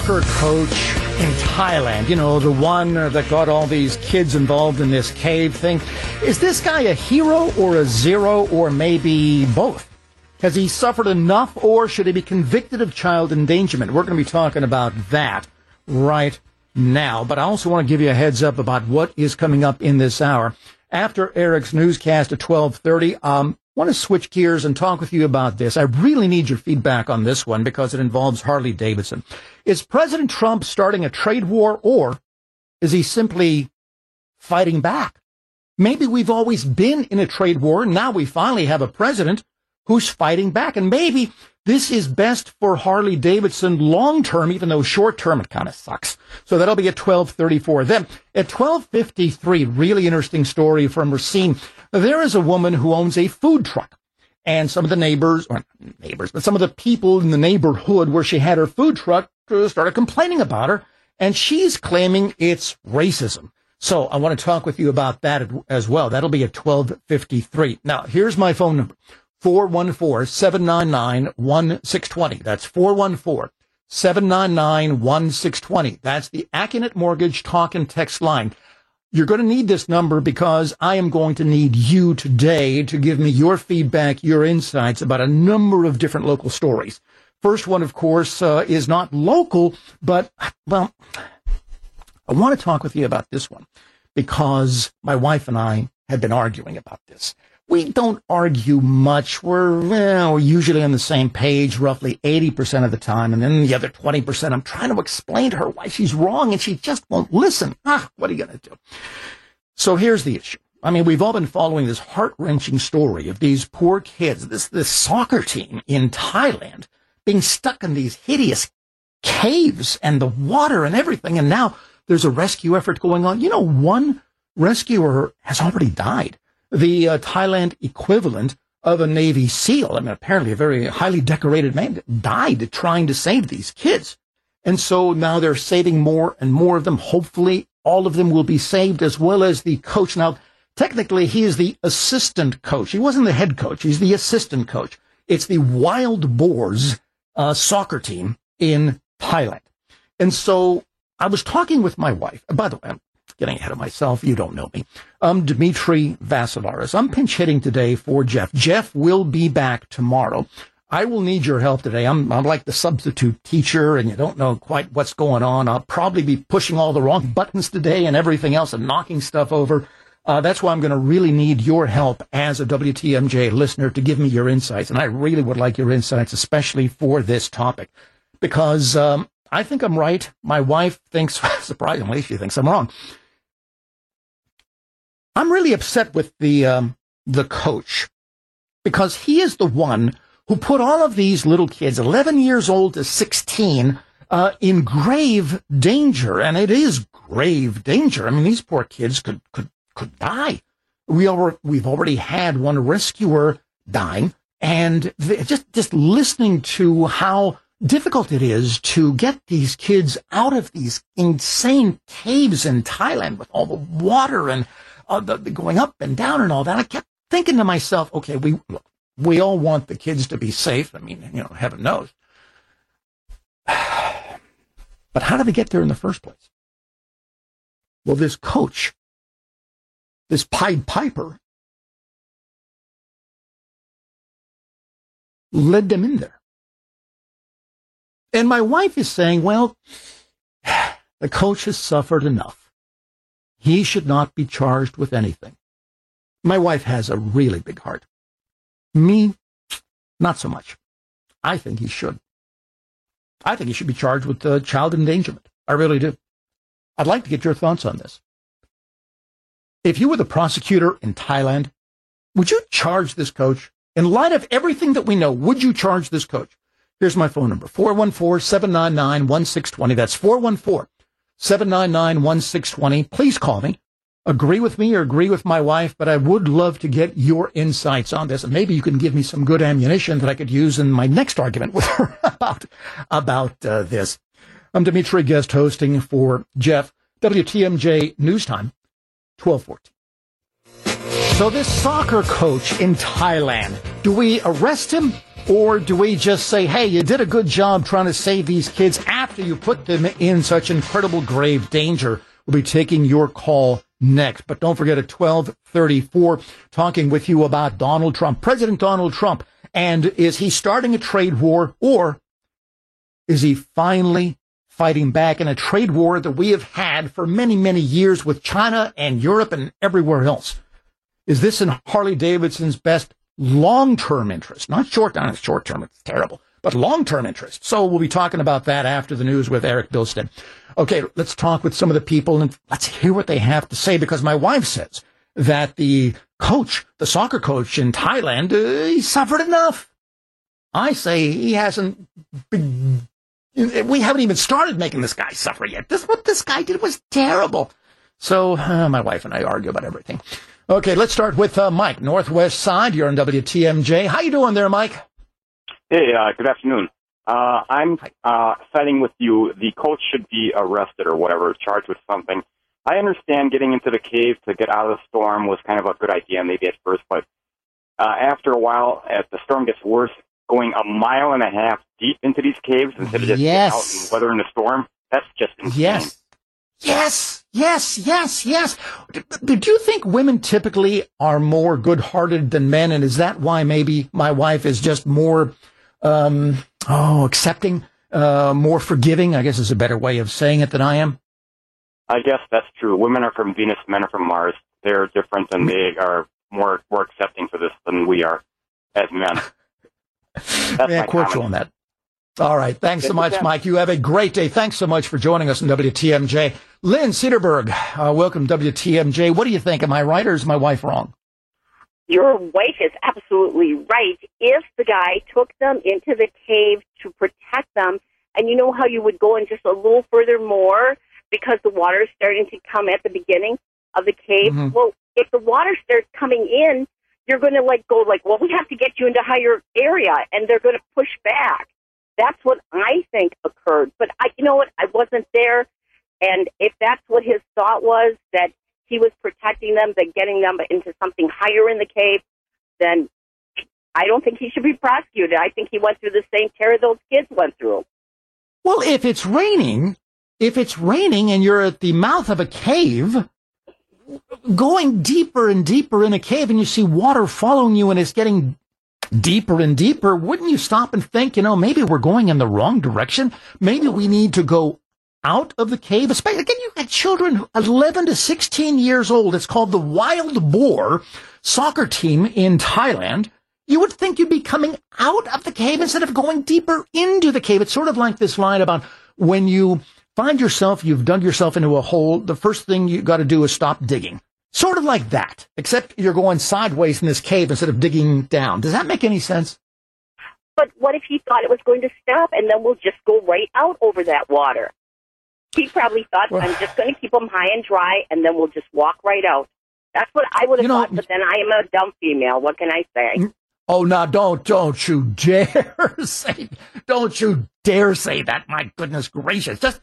soccer coach in Thailand, you know, the one that got all these kids involved in this cave thing. Is this guy a hero or a zero or maybe both? Has he suffered enough, or should he be convicted of child endangerment? We're going to be talking about that right now. But I also want to give you a heads up about what is coming up in this hour. After Eric's newscast at 12:30, I want to switch gears and talk with you about this. I really need your feedback on this one because it involves Harley Davidson. Is President Trump starting a trade war, or is he simply fighting back? Maybe we've always been in a trade war. Now we finally have a president who's fighting back. And maybe this is best for Harley Davidson long term, even though short term it kind of sucks. So that'll be at 12:34. Then at 12:53, really interesting story from Racine. There is a woman who owns a food truck, and some of the neighbors, or not neighbors, but some of the people in the neighborhood where she had her food truck started complaining about her, and she's claiming it's racism. So I want to talk with you about that as well. That'll be at 12:53. Now, here's my phone number, 414-799-1620. That's 414-799-1620. That's the AccuNet Mortgage Talk and Text line. You're going to need this number because I am going to need you today to give me your feedback, your insights about a number of different local stories. First one, of course, is not local, but, well, I want to talk with you about this one because my wife and I have been arguing about this. We don't argue much. We're usually on the same page roughly 80% of the time, and then the other 20%, I'm trying to explain to her why she's wrong, and she just won't listen. What are you going to do? So here's the issue. I mean, we've all been following this heart-wrenching story of these poor kids, this soccer team in Thailand being stuck in these hideous caves and the water and everything, and now there's a rescue effort going on. You know, one rescuer has already died. The Thailand equivalent of a Navy SEAL, I mean, apparently a very highly decorated man, died trying to save these kids. And so now they're saving more and more of them. Hopefully, all of them will be saved, as well as the coach. Now, technically, he is the assistant coach. He wasn't the head coach. He's the assistant coach. It's the Wild Boars soccer team in Thailand. And so I was talking with my wife. By the way, I'm getting ahead of myself. You don't know me. Dimitri Vassilaros. I'm pinch hitting today for Jeff. Jeff will be back tomorrow. I will need your help today. I'm like the substitute teacher, and you don't know quite what's going on. I'll probably be pushing all the wrong buttons today and everything else and knocking stuff over. That's why I'm going to really need your help as a WTMJ listener to give me your insights. And I really would like your insights, especially for this topic, because I think I'm right. My wife thinks, surprisingly, she thinks I'm wrong. I'm really upset with the coach because he is the one who put all of these little kids, 11 years old to 16, in grave danger. And it is grave danger. I mean, these poor kids could die. We've already had one rescuer dying, and just listening to how difficult it is to get these kids out of these insane caves in Thailand with all the water and the going up and down and all that. I kept thinking to myself, okay, we all want the kids to be safe. I mean, you know, heaven knows. But how did they get there in the first place? Well, this coach, this Pied Piper, led them in there. And my wife is saying, well, the coach has suffered enough. He should not be charged with anything. My wife has a really big heart. Me, not so much. I think he should. I think he should be charged with child endangerment. I really do. I'd like to get your thoughts on this. If you were the prosecutor in Thailand, would you charge this coach? In light of everything that we know, would you charge this coach? Here's my phone number, 414-799-1620. That's 414. 799-1620. Please call me. Agree with me or agree with my wife, but I would love to get your insights on this. And maybe you can give me some good ammunition that I could use in my next argument with her about this. I'm Dimitri, guest hosting for Jeff. WTMJ News Time, 12:14. So this soccer coach in Thailand, do we arrest him Or do we just say, hey, you did a good job trying to save these kids after you put them in such incredible grave danger? We'll be taking your call next. But don't forget, at 12:34, talking with you about Donald Trump, President Donald Trump. And is he starting a trade war, or is he finally fighting back in a trade war that we have had for many, many years with China and Europe and everywhere else? Is this in Harley Davidson's best long-term interest? Not short-term, it's terrible, but long-term interest. So we'll be talking about that after the news with Eric Bilstein. Okay, let's talk with some of the people and let's hear what they have to say, because my wife says that the coach, the soccer coach in Thailand, he suffered enough. I say he hasn't been, we haven't even started making this guy suffer yet. What this guy did was terrible. So my wife and I argue about everything. Okay, let's start with Mike, Northwest Side. You're on WTMJ. How you doing there, Mike? Hey, good afternoon. I'm siding with you. The coach should be arrested or whatever, charged with something. I understand getting into the cave to get out of the storm was kind of a good idea maybe at first, but after a while, as the storm gets worse, going a mile and a half deep into these caves instead of just out and weathering the storm, that's just insane. Yes. Do you think women typically are more good-hearted than men, and is that why maybe my wife is just more accepting, more forgiving, I guess is a better way of saying it, than I am? I guess that's true. Women are from Venus, men are from Mars. They're different, and they are more accepting for this than we are as men. Yeah, quote you on that. All right. Thanks so much, Mike. You have a great day. Thanks so much for joining us on WTMJ. Lynn Cedarburg, welcome WTMJ. What do you think? Am I right, or is my wife wrong? Your wife is absolutely right. If the guy took them into the cave to protect them, and you know how you would go in just a little further more because the water is starting to come at the beginning of the cave. Mm-hmm. Well, if the water starts coming in, you're going to well, we have to get you into higher area, and they're going to push back. That's what I think occurred. But you know what? I wasn't there. And if that's what his thought was, that he was protecting them, that getting them into something higher in the cave, then I don't think he should be prosecuted. I think he went through the same terror those kids went through. Well, if it's raining and you're at the mouth of a cave, going deeper and deeper in a cave, and you see water following you and it's getting deeper and deeper, wouldn't you stop and think, maybe we're going in the wrong direction? Maybe we need to go out of the cave. Especially, again, you got children 11 to 16 years old. It's called the Wild Boar soccer team in Thailand. You would think you'd be coming out of the cave instead of going deeper into the cave. It's sort of like this line about when you find yourself, you've dug yourself into a hole, the first thing you got to do is stop digging. Sort of like that, except you're going sideways in this cave instead of digging down. Does that make any sense? But what if he thought it was going to stop, and then we'll just go right out over that water? He probably thought, I'm just going to keep them high and dry, and then we'll just walk right out. That's what I would have thought, but then I am a dumb female. What can I say? Oh, no, don't you dare say, that. My goodness gracious. Just...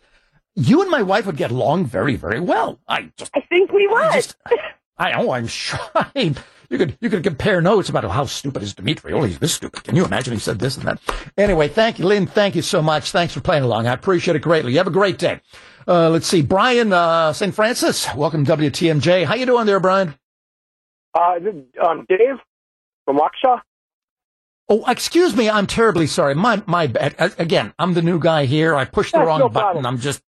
you and my wife would get along very, very well. I think we would. I'm sure. You could compare notes about how stupid is Dimitri. Oh, he's this stupid. Can you imagine he said this and that? Anyway, thank you, Lynn. Thank you so much. Thanks for playing along. I appreciate it greatly. You have a great day. Let's see. Brian St. Francis, welcome to WTMJ. How you doing there, Brian? Dave from Waukesha. Oh, excuse me. I'm terribly sorry. My bad. Again, I'm the new guy here. I pushed the wrong button. I'm just...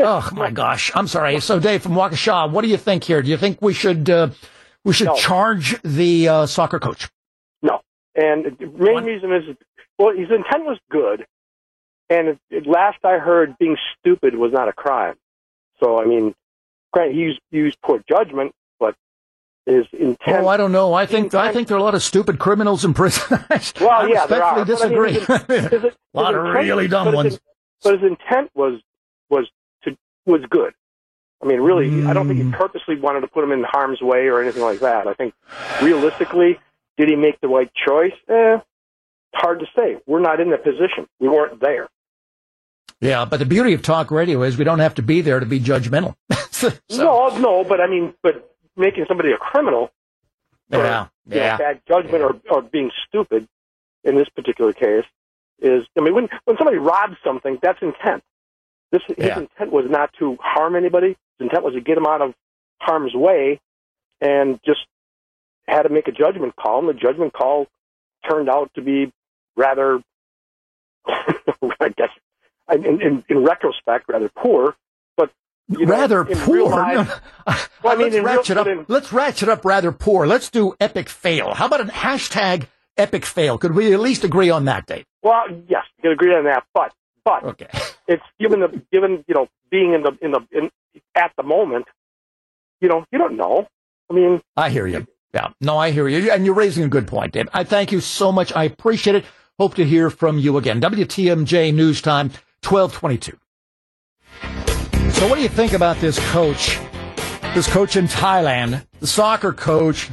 oh, my gosh. I'm sorry. So, Dave from Waukesha, what do you think here? Do you think we should charge the soccer coach? No. And the main reason is, his intent was good. And last I heard, being stupid was not a crime. So, I mean, granted, he used poor judgment, but his intent... oh, I don't know. I think there are a lot of stupid criminals in prison. Well, there are. I respectfully disagree. A lot of really dumb ones. But his intent was good. I mean, really, I don't think he purposely wanted to put him in harm's way or anything like that. I think, realistically, did he make the right choice? It's hard to say. We're not in that position. We weren't there. Yeah, but the beauty of talk radio is we don't have to be there to be judgmental. But making somebody a criminal, bad judgment or being stupid in this particular case is, I mean, when somebody robs something, that's intent. His intent was not to harm anybody. His intent was to get him out of harm's way, and just had to make a judgment call, and the judgment call turned out to be rather, I guess, in retrospect, rather poor. But rather poor. Let's ratchet up rather poor. Let's do epic fail. How about an hashtag epic fail? Could we at least agree on that, Dave? Well, yes, we can agree on that. But okay. It's given you know, being in at the moment, you know, you don't know. I mean, I hear you. Yeah. No, I hear you. And you're raising a good point, Dave. I thank you so much. I appreciate it. Hope to hear from you again. WTMJ News Time, 1222. So what do you think about this coach in Thailand, the soccer coach,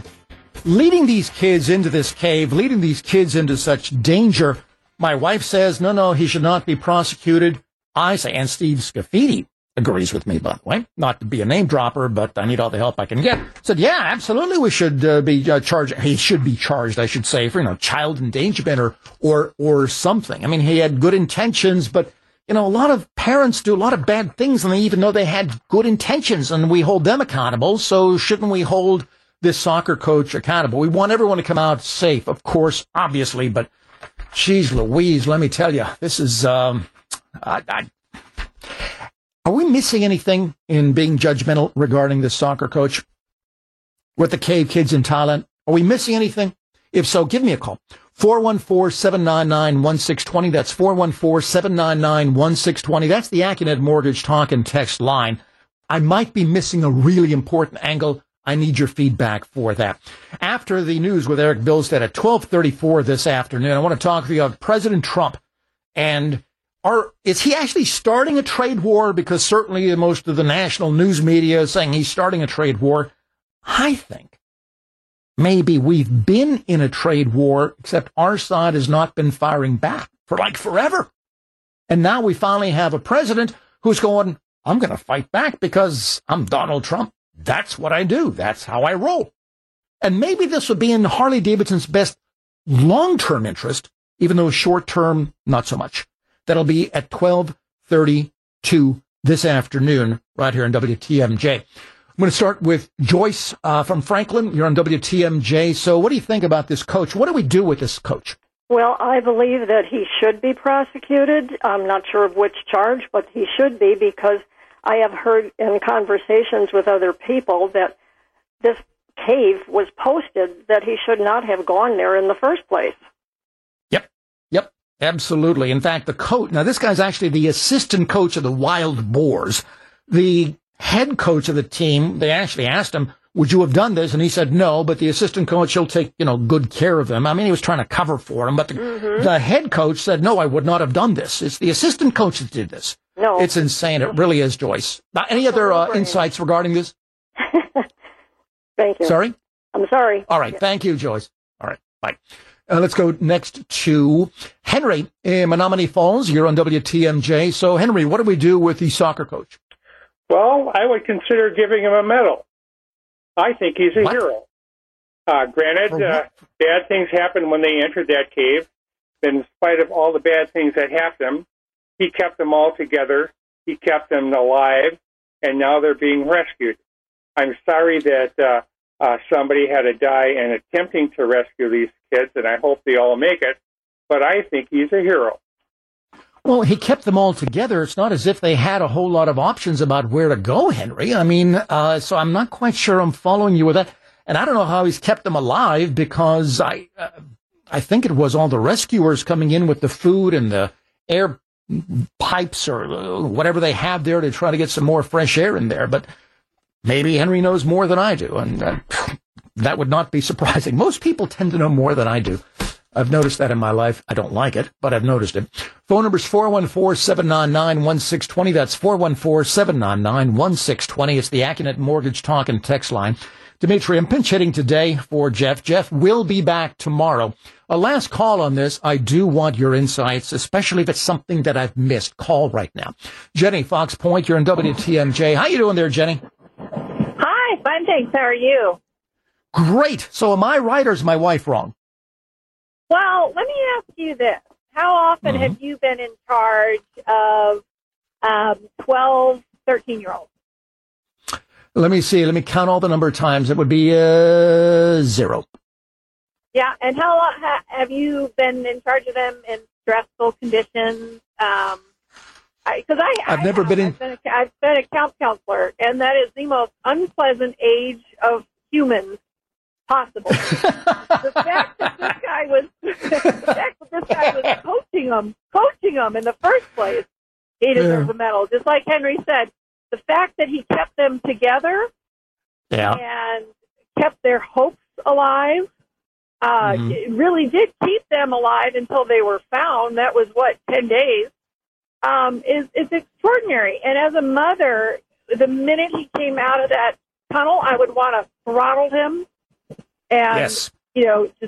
leading these kids into this cave, leading these kids into such danger? My wife says, no, he should not be prosecuted. I say, and Steve Scafidi agrees with me, by the way, not to be a name dropper, but I need all the help I can get. Said, yeah, absolutely, we should be charged. He should be charged, I should say, for, you know, child endangerment or something. I mean, he had good intentions, but, you know, a lot of parents do a lot of bad things, and they even know they had good intentions, and we hold them accountable. So shouldn't we hold this soccer coach accountable? We want everyone to come out safe, of course, obviously, but geez Louise, let me tell you, this is, are we missing anything in being judgmental regarding this soccer coach with the cave kids in Thailand? Are we missing anything? If so, give me a call. 414-799-1620. That's 414-799-1620. That's the AccuNet Mortgage Talk and Text line. I might be missing a really important angle. I need your feedback for that. After the news with Eric Bilstein at 12:34 this afternoon, I want to talk to you about President Trump and is he actually starting a trade war? Because certainly most of the national news media is saying he's starting a trade war. I think maybe we've been in a trade war, except our side has not been firing back for like forever. And now we finally have a president who's going, I'm going to fight back because I'm Donald Trump. That's what I do. That's how I roll. And maybe this would be in Harley Davidson's best long-term interest, even though short-term, not so much. That'll be at 12:32 this afternoon, right here on WTMJ. I'm going to start with Joyce from Franklin. You're on WTMJ. So what do you think about this coach? What do we do with this coach? Well, I believe that he should be prosecuted. I'm not sure of which charge, but he should be, because I have heard in conversations with other people that this cave was posted, that he should not have gone there in the first place. Absolutely. In fact, the coach, now this guy's actually the assistant coach of the Wild Boars. The head coach of the team, they actually asked him, would you have done this? And he said, no, but the assistant coach, he'll take, you know, good care of them. I mean, he was trying to cover for him, but the head coach said, no, I would not have done this. It's the assistant coach that did this. No. It's insane. It really is, Joyce. Now, any other insights regarding this? Thank you. Sorry? I'm sorry. All right. Yeah. Thank you, Joyce. All right. Bye. Let's go next to Henry in Menominee Falls. You're on WTMJ. So, Henry, what do we do with the soccer coach? Well, I would consider giving him a medal. I think he's a hero. Granted, bad things happened when they entered that cave. In spite of all the bad things that happened, he kept them all together. He kept them alive, and now they're being rescued. I'm sorry that somebody had to die in attempting to rescue these kids, and I hope they all make it, but I think he's a hero. Well, he kept them all together. It's not as if they had a whole lot of options about where to go, Henry. I mean, so I'm not quite sure I'm following you with that, and I don't know how he's kept them alive, because I think it was all the rescuers coming in with the food and the air pipes or whatever they have there to try to get some more fresh air in there, but maybe Henry knows more than I do, and that would not be surprising. Most people tend to know more than I do. I've noticed that in my life. I don't like it, but I've noticed it. Phone number is 414-799-1620. That's 414-799-1620. It's the AccuNet Mortgage Talk and Text line. Dimitri, I'm pinch hitting today for Jeff. Jeff will be back tomorrow. A last call on this. I do want your insights, especially if it's something that I've missed. Call right now. Jenny Fox Point, you're in WTMJ. How you doing there, Jenny? Hi, fine, thanks. How are you? Great. So am I right, or is my wife wrong? Well, let me ask you this. How often have you been in charge of 12, 13-year-olds? Let me see. Let me count all the number of times. It would be zero. Yeah, and how long have you been in charge of them in stressful conditions? I've been a counselor, and that is the most unpleasant age of humans possible. The fact that this guy was coaching them in the first place, he deserves a medal. Just like Henry said, the fact that he kept them together and kept their hopes alive, it really did keep them alive until they were found. That was, 10 days? It's extraordinary. And as a mother, the minute he came out of that tunnel, I would want to throttle him and, just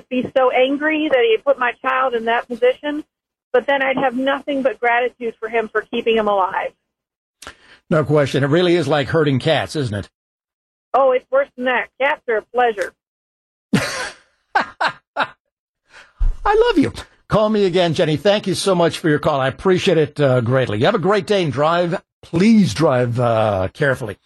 be so angry that he put my child in that position. But then I'd have nothing but gratitude for him for keeping him alive. No question. It really is like herding cats, isn't it? Oh, it's worse than that. Cats are a pleasure. I love you. Call me again, Jenny. Thank you so much for your call. I appreciate it greatly. You have a great day and drive. Please drive carefully.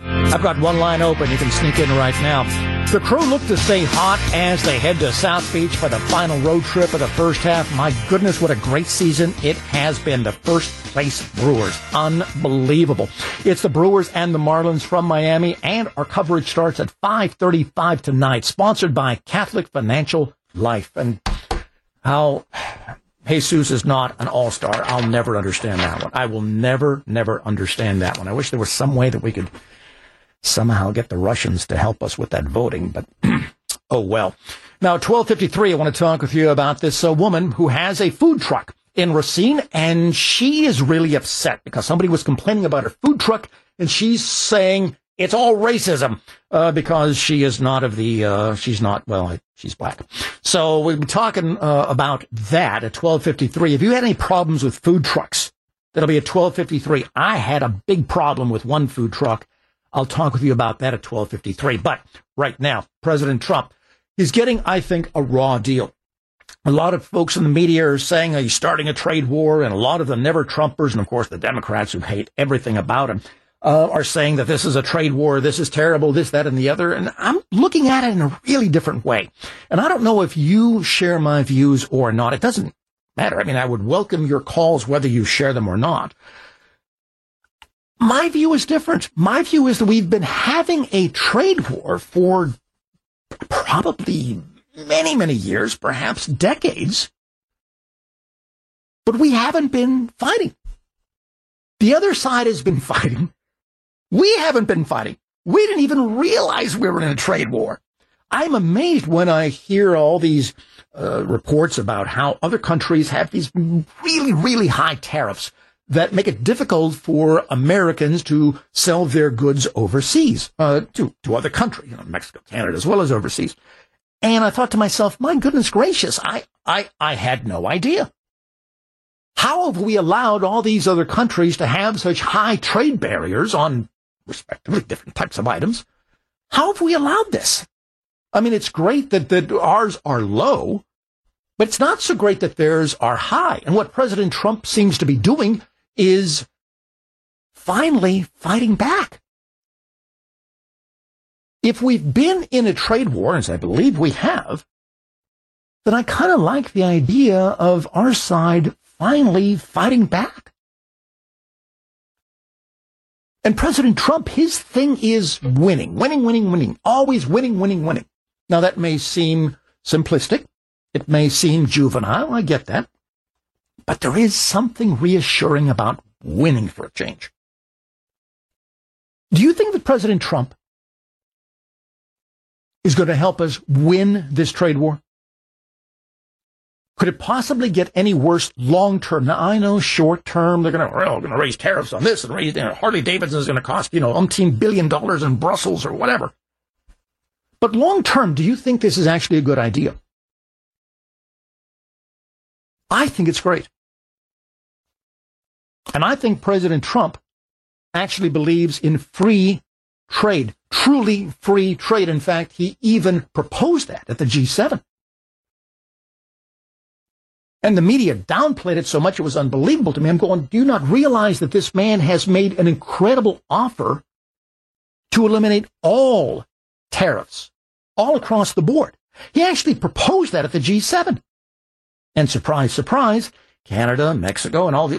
I've got one line open. You can sneak in right now. The crew look to stay hot as they head to South Beach for the final road trip of the first half. My goodness, what a great season it has been. The first-place Brewers. Unbelievable. It's the Brewers and the Marlins from Miami, and our coverage starts at 5:35 tonight, sponsored by Catholic Financial Life. And how Jesus is not an all-star, I'll never understand that one. I will never understand that one. I wish there was some way that we could somehow get the Russians to help us with that voting, but oh well. Now, 12:53, I want to talk with you about this woman who has a food truck in Racine, and she is really upset because somebody was complaining about her food truck, and she's saying it's all racism because she is not of the, she's black. So we'll be talking about that at 12:53. If you had any problems with food trucks, that'll be at 12:53. I had a big problem with one food truck. I'll talk with you about that at 12:53. But right now, President Trump is getting, I think, a raw deal. A lot of folks in the media are saying he's starting a trade war, and a lot of the never-Trumpers, and of course the Democrats who hate everything about him, are saying that this is a trade war, this is terrible, this, that, and the other. And I'm looking at it in a really different way. And I don't know if you share my views or not. It doesn't matter. I mean, I would welcome your calls whether you share them or not. My view is different. My view is that we've been having a trade war for probably many, many years, perhaps decades, but we haven't been fighting. The other side has been fighting. We haven't been fighting. We didn't even realize we were in a trade war. I'm amazed when I hear all these reports about how other countries have these really, really high tariffs that make it difficult for Americans to sell their goods overseas to other countries, Mexico, Canada, as well as overseas. And I thought to myself, my goodness gracious, I had no idea. How have we allowed all these other countries to have such high trade barriers on respectively different types of items? How have we allowed this? I mean, it's great that ours are low, but it's not so great that theirs are high. And what President Trump seems to be doing is finally fighting back. If we've been in a trade war, as I believe we have, then I kind of like the idea of our side finally fighting back. And President Trump, his thing is winning, winning, winning, winning, always winning, winning, winning. Now, that may seem simplistic. It may seem juvenile. I get that. But there is something reassuring about winning for a change. Do you think that President Trump is going to help us win this trade war? Could it possibly get any worse long term? Now, I know short term, they're going to raise tariffs on this, and Harley Davidson is going to cost, umpteen $1 billion in Brussels or whatever. But long term, do you think this is actually a good idea? I think it's great. And I think President Trump actually believes in free trade, truly free trade. In fact, he even proposed that at the G7. And the media downplayed it so much it was unbelievable to me. I'm going, do you not realize that this man has made an incredible offer to eliminate all tariffs, all across the board? He actually proposed that at the G7. And surprise, surprise, Canada, Mexico, and all the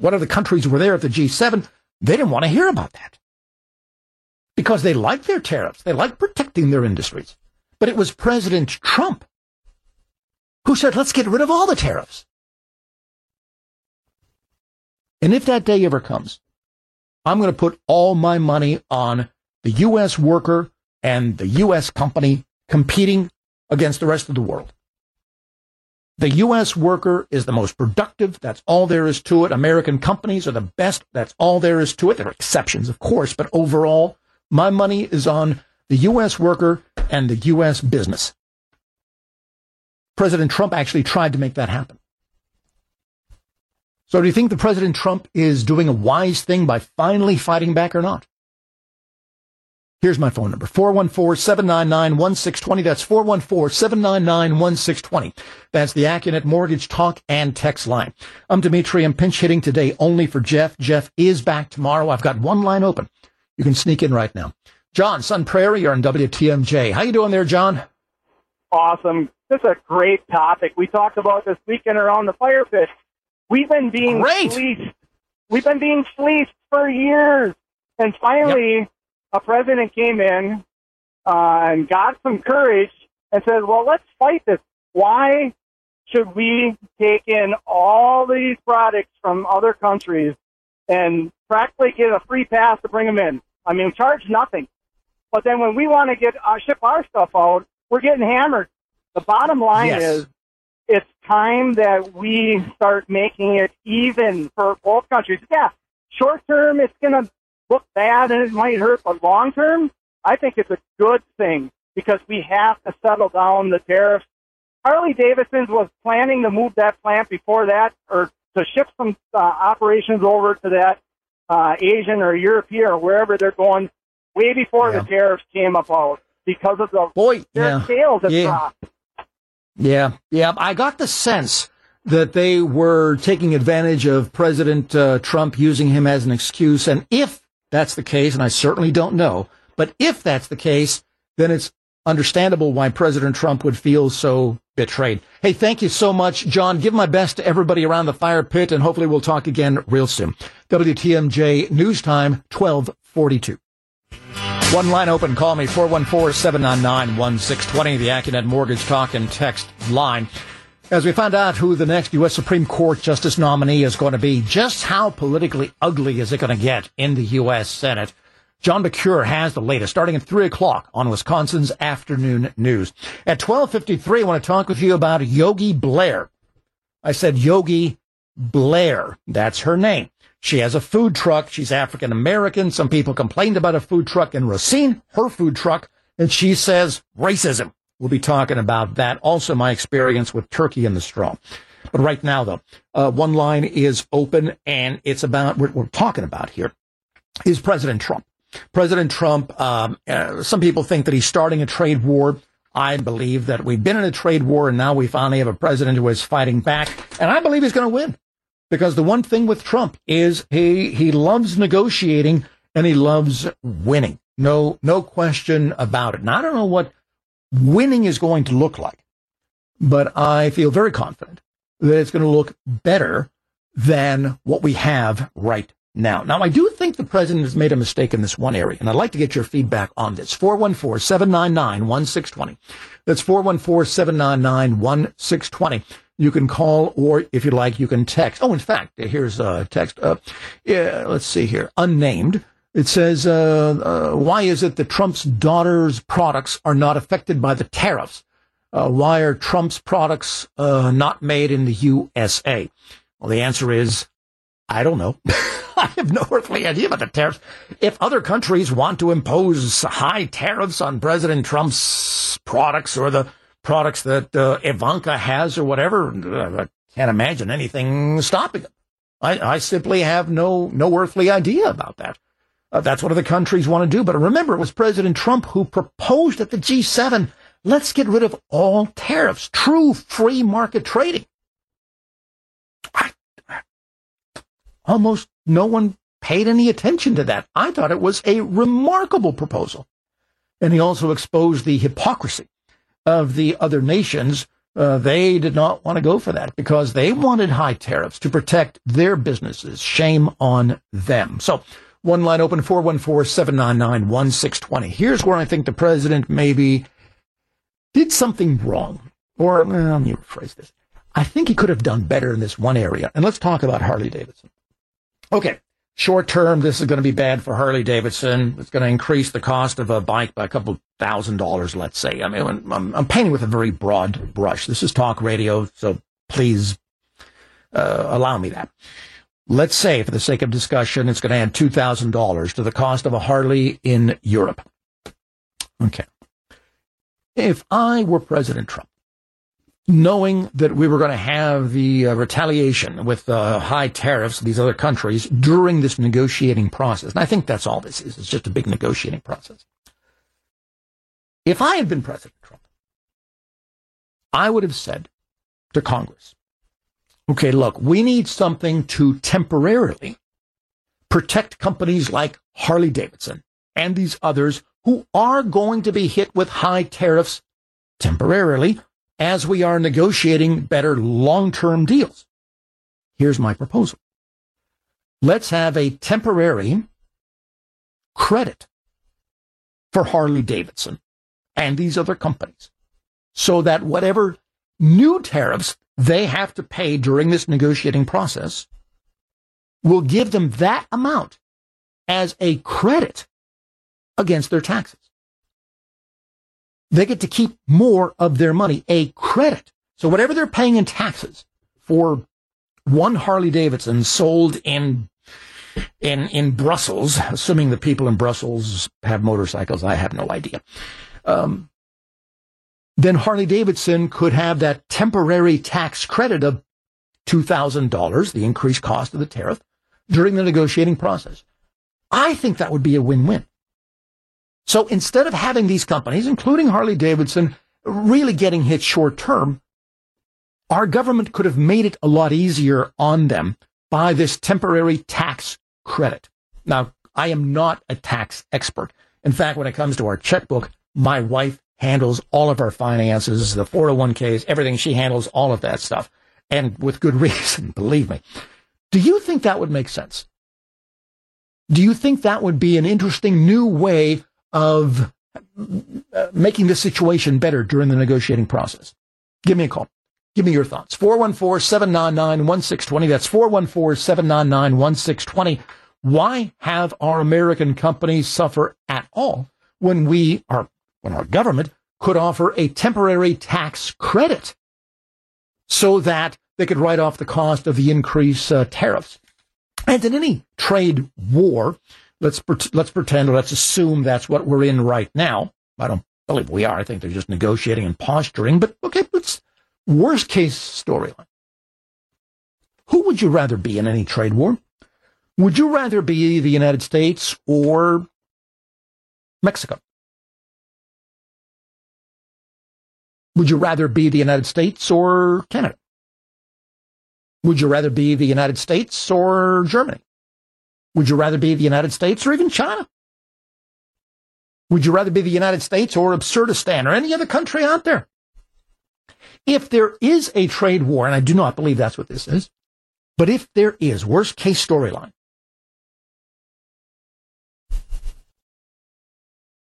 what other countries were there at the G7, they didn't want to hear about that because they like their tariffs. They like protecting their industries. But it was President Trump who said, let's get rid of all the tariffs. And if that day ever comes, I'm going to put all my money on the U.S. worker and the U.S. company competing against the rest of the world. The U.S. worker is the most productive. That's all there is to it. American companies are the best. That's all there is to it. There are exceptions, of course, but overall, my money is on the U.S. worker and the U.S. business. President Trump actually tried to make that happen. So do you think that President Trump is doing a wise thing by finally fighting back or not? Here's my phone number, 414-799-1620. That's 414-799-1620. That's the AccuNet Mortgage Talk and Text Line. I'm Dimitri. I'm pinch-hitting today only for Jeff. Jeff is back tomorrow. I've got one line open. You can sneak in right now. John, Sun Prairie, you're on WTMJ. How you doing there, John? Awesome. This is a great topic. We talked about this weekend around the fire pit. We've been being fleeced. We've been being fleeced for years. And finally... Yep. A president came in and got some courage and said, well, let's fight this. Why should we take in all these products from other countries and practically get a free pass to bring them in? I mean, charge nothing. But then when we want to get ship our stuff out, we're getting hammered. The bottom line is it's time that we start making it even for both countries. Yeah, short term, it's going to look bad and it might hurt, but long term, I think it's a good thing because we have to settle down the tariffs. Harley Davidson was planning to move that plant before that, or to shift some operations over to that Asian or European or wherever they're going way before the tariffs came about because of the sales that dropped. Yeah. I got the sense that they were taking advantage of President Trump, using him as an excuse, and if that's the case, and I certainly don't know, but if that's the case, then it's understandable why President Trump would feel so betrayed. Hey, thank you so much, John. Give my best to everybody around the fire pit, and hopefully we'll talk again real soon. WTMJ News Time, 1242. One line open. Call me, 414-799-1620, the AccuNet Mortgage Talk and Text Line. As we find out who the next U.S. Supreme Court Justice nominee is going to be, just how politically ugly is it going to get in the U.S. Senate? John McCure has the latest, starting at 3 o'clock on Wisconsin's Afternoon News. At 12:53, I want to talk with you about Yogi Blair. I said Yogi Blair. That's her name. She has a food truck. She's African-American. Some people complained about a food truck in Racine, her food truck, and she says racism. We'll be talking about that. Also, my experience with turkey in the straw. But right now, though, one line is open, and it's about what we're talking about here is President Trump. President Trump, some people think that he's starting a trade war. I believe that we've been in a trade war, and now we finally have a president who is fighting back. And I believe he's going to win, because the one thing with Trump is he loves negotiating, and he loves winning. No question about it. Now, I don't know what winning is going to look like, but I feel very confident that it's going to look better than what we have right now. Now, I do think the president has made a mistake in this one area, and I'd like to get your feedback on this. 414-799-1620. That's 414-799-1620. You can call, or if you like, you can text. Oh, in fact, here's a text. Let's see here. Unnamed. It says, why is it that Trump's daughter's products are not affected by the tariffs? Why are Trump's products not made in the USA? Well, the answer is, I don't know. I have no earthly idea about the tariffs. If other countries want to impose high tariffs on President Trump's products or the products that Ivanka has or whatever, I can't imagine anything stopping them. I simply have no earthly idea about that. That's what other countries want to do. But remember, it was President Trump who proposed at the G7, let's get rid of all tariffs, true free market trading. Almost no one paid any attention to that. I thought it was a remarkable proposal. And he also exposed the hypocrisy of the other nations. They did not want to go for that because they wanted high tariffs to protect their businesses. Shame on them. So one line open, 414-799-1620. Here's where I think the president maybe did something wrong. Or let me rephrase this. I think he could have done better in this one area. And let's talk about Harley Davidson. Okay. Short term, this is going to be bad for Harley Davidson. It's going to increase the cost of a bike by a couple $1,000, let's say. I mean, I'm painting with a very broad brush. This is talk radio, so please allow me that. Let's say, for the sake of discussion, it's going to add $2,000 to the cost of a Harley in Europe. Okay. If I were President Trump, knowing that we were going to have the retaliation with high tariffs of these other countries during this negotiating process. And I think that's all this is. It's just a big negotiating process. If I had been President Trump, I would have said to Congress, okay, look, we need something to temporarily protect companies like Harley Davidson and these others who are going to be hit with high tariffs temporarily as we are negotiating better long-term deals. Here's my proposal. Let's have a temporary credit for Harley Davidson and these other companies so that whatever new tariffs they have to pay during this negotiating process will give them that amount as a credit against their taxes. They get to keep more of their money, a credit. So whatever they're paying in taxes for one Harley Davidson sold in Brussels, assuming the people in Brussels have motorcycles, I have no idea, then Harley Davidson could have that temporary tax credit of $2,000, the increased cost of the tariff, during the negotiating process. I think that would be a win-win. So instead of having these companies, including Harley Davidson, really getting hit short term, our government could have made it a lot easier on them by this temporary tax credit. Now, I am not a tax expert. In fact, when it comes to our checkbook, my wife handles all of our finances, the 401ks, everything. She handles all of that stuff. And with good reason, believe me. Do you think that would make sense? Do you think that would be an interesting new way of making the situation better during the negotiating process? Give me a call. Give me your thoughts. 414-799-1620. That's 414-799-1620. Why have our American companies suffer at all when our government could offer a temporary tax credit so that they could write off the cost of the increased tariffs? And in any trade war, let's pretend, or let's assume that's what we're in right now. I don't believe we are. I think they're just negotiating and posturing. But, okay, let's worst case storyline. Who would you rather be in any trade war? Would you rather be the United States or Mexico? Would you rather be the United States or Canada? Would you rather be the United States or Germany? Would you rather be the United States or even China? Would you rather be the United States or Absurdistan or any other country out there? If there is a trade war, and I do not believe that's what this is, but if there is, worst case storyline,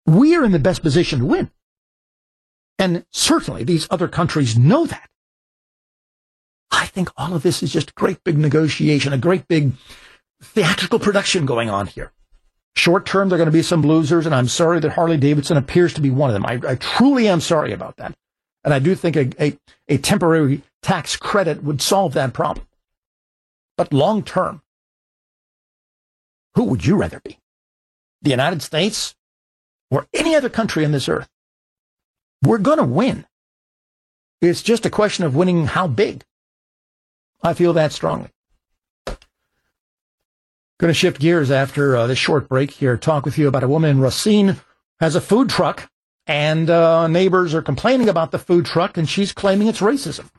we are in the best position to win. And certainly these other countries know that. I think all of this is just a great big negotiation, a great big theatrical production going on here. Short term, there are going to be some losers, and I'm sorry that Harley Davidson appears to be one of them. I truly am sorry about that. And I do think a temporary tax credit would solve that problem. But long term, who would you rather be? The United States or any other country on this earth? We're going to win. It's just a question of winning how big. I feel that strongly. Going to shift gears after this short break here. Talk with you about a woman in Racine has a food truck, and neighbors are complaining about the food truck, and she's claiming it's racism.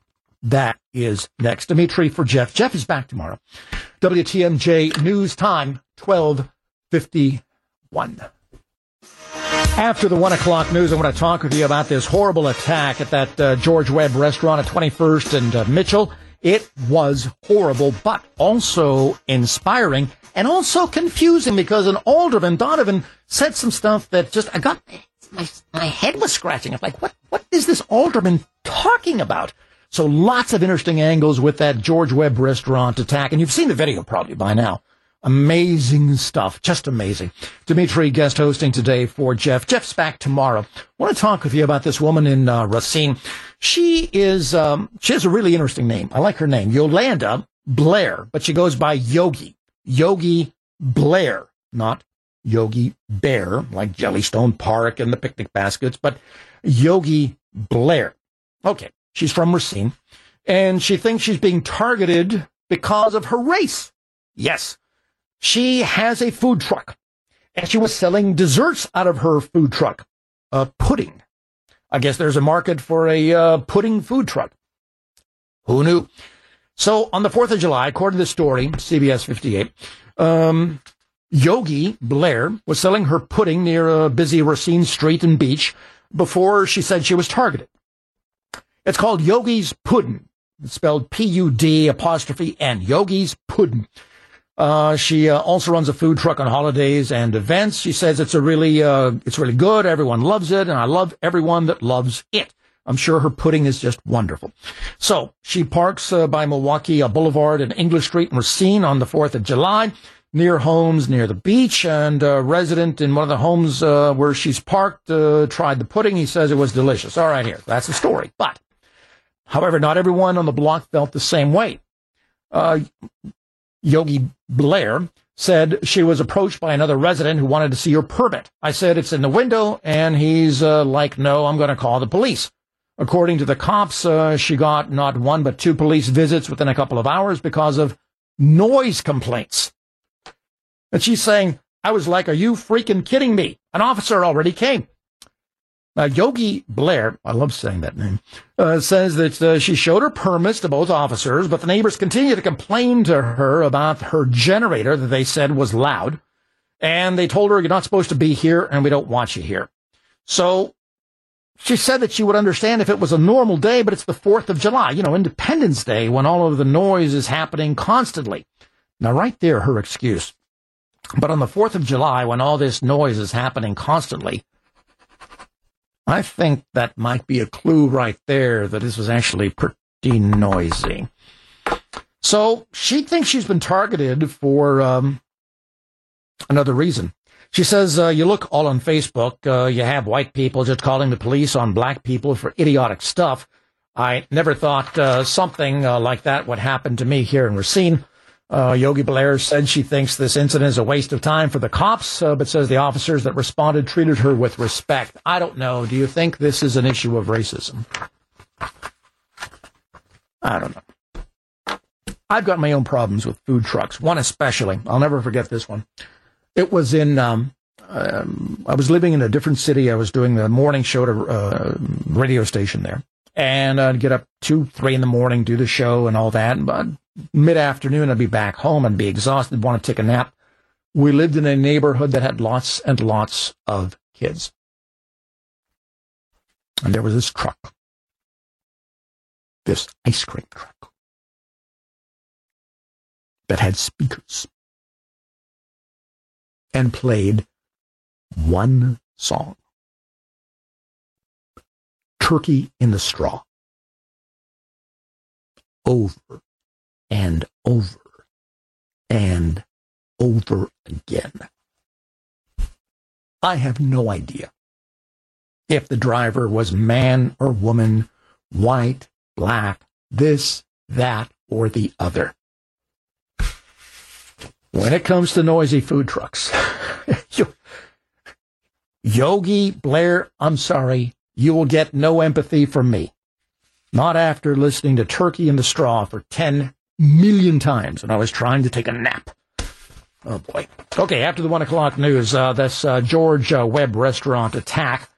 That is next. Dimitri for Jeff. Jeff is back tomorrow. WTMJ News Time, 12:51. After the 1 o'clock news, I want to talk with you about this horrible attack at that George Webb restaurant at 21st and Mitchell. It was horrible, but also inspiring and also confusing because an alderman, Donovan, said some stuff that just, I got, my head was scratching. I'm like, what is this alderman talking about? So lots of interesting angles with that George Webb restaurant attack. And you've seen the video probably by now. Amazing stuff. Just amazing. Dimitri guest hosting today for Jeff. Jeff's back tomorrow. I want to talk with you about this woman in Racine. She has a really interesting name. I like her name. Yolanda Blair, but she goes by Yogi. Yogi Blair, not Yogi Bear, like Jellystone Park and the picnic baskets, but Yogi Blair. Okay. She's from Racine and she thinks she's being targeted because of her race. Yes. She has a food truck, and she was selling desserts out of her food truck, pudding. I guess there's a market for a pudding food truck. Who knew? So on the 4th of July, according to the story, CBS 58, Yogi Blair was selling her pudding near a busy Racine street and beach before she said she was targeted. It's called Yogi's Puddin'. It's spelled P-U-D', Yogi's Puddin'. She also runs a food truck on holidays and events. She says it's really good. Everyone loves it, and I love everyone that loves it. I'm sure her pudding is just wonderful. So she parks by Milwaukee Boulevard and English Street in Racine on the 4th of July, near homes near the beach. And a resident in one of the homes where she's parked tried the pudding. He says it was delicious. All right, here. That's the story. But, however, not everyone on the block felt the same way. Yogi Blair said she was approached by another resident who wanted to see her permit. I said, it's in the window, and he's like, no, I'm going to call the police. According to the cops, she got not one but two police visits within a couple of hours because of noise complaints. And she's saying, I was like, are you freaking kidding me? An officer already came. Now, Yogi Blair, I love saying that name, says that she showed her permits to both officers, but the neighbors continue to complain to her about her generator that they said was loud, and they told her, you're not supposed to be here, and we don't want you here. So she said that she would understand if it was a normal day, but it's the 4th of July, you know, Independence Day, when all of the noise is happening constantly. Now, right there, her excuse. But on the 4th of July, when all this noise is happening constantly, I think that might be a clue right there that this was actually pretty noisy. So she thinks she's been targeted for another reason. She says, you look all on Facebook. You have white people just calling the police on black people for idiotic stuff. I never thought something like that would happen to me here in Racine. Yogi Blair said she thinks this incident is a waste of time for the cops, but says the officers that responded treated her with respect. I don't know. Do you think this is an issue of racism? I don't know. I've got my own problems with food trucks, one especially. I'll never forget this one. It was in, I was living in a different city. I was doing the morning show to a radio station there. And I'd get up 2, 3 in the morning, do the show and all that. But mid-afternoon, I'd be back home and be exhausted, want to take a nap. We lived in a neighborhood that had lots and lots of kids. And there was this truck, this ice cream truck, that had speakers and played one song. Turkey in the Straw, over and over and over again. I have no idea if the driver was man or woman, white, black, this, that, or the other. When it comes to noisy food trucks, Yogi Blair, I'm sorry, you will get no empathy from me. Not after listening to Turkey in the Straw for 10 million times when I was trying to take a nap. Oh, boy. Okay, after the 1 o'clock news, this George Webb restaurant attack.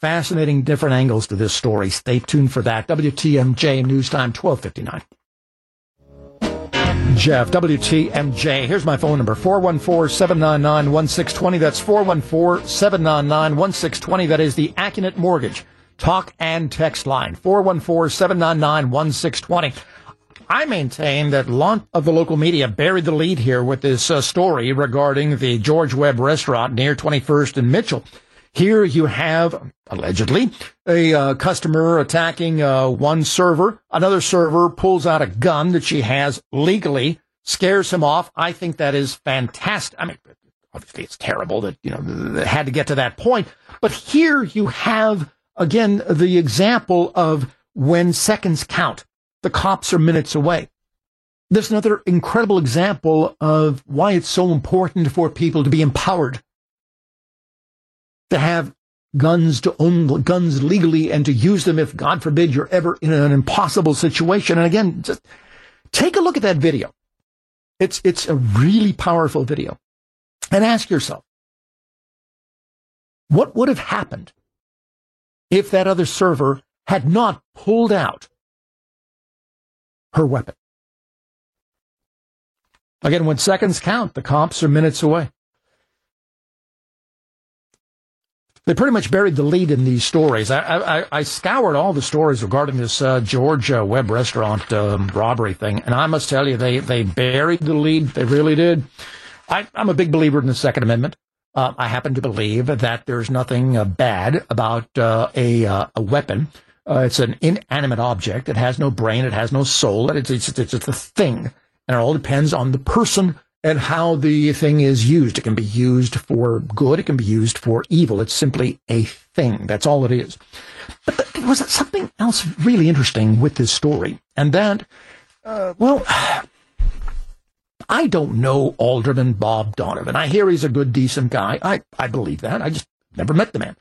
Fascinating different angles to this story. Stay tuned for that. WTMJ News Time, 12:59. Jeff, WTMJ. Here's my phone number, 414-799-1620. That's 414-799-1620. That is the AccuNet Mortgage talk and text line, 414-799-1620. I maintain that a lot of the local media buried the lead here with this story regarding the George Webb restaurant near 21st and Mitchell. Here you have, allegedly, a customer attacking one server. Another server pulls out a gun that she has legally, scares him off. I think that is fantastic. I mean, obviously it's terrible that, you know, had to get to that point. But here you have, again, the example of when seconds count. The cops are minutes away. There's another incredible example of why it's so important for people to be empowered, to have guns, to own guns legally, and to use them if, God forbid, you're ever in an impossible situation. And again, just take a look at that video. It's a really powerful video. And ask yourself, what would have happened if that other server had not pulled out her weapon? Again, when seconds count, the cops are minutes away. They pretty much buried the lead in these stories. I scoured all the stories regarding this George Webb restaurant robbery thing, and I must tell you, they buried the lead. They really did. I'm a big believer in the Second Amendment. I happen to believe that there's nothing bad about a weapon. It's an inanimate object. It has no brain. It has no soul. It's a thing. And it all depends on the person and how the thing is used. It can be used for good. It can be used for evil. It's simply a thing. That's all it is. But there was something else really interesting with this story. And that, well, I don't know Alderman Bob Donovan. I hear he's a good, decent guy. I believe that. I just never met the man.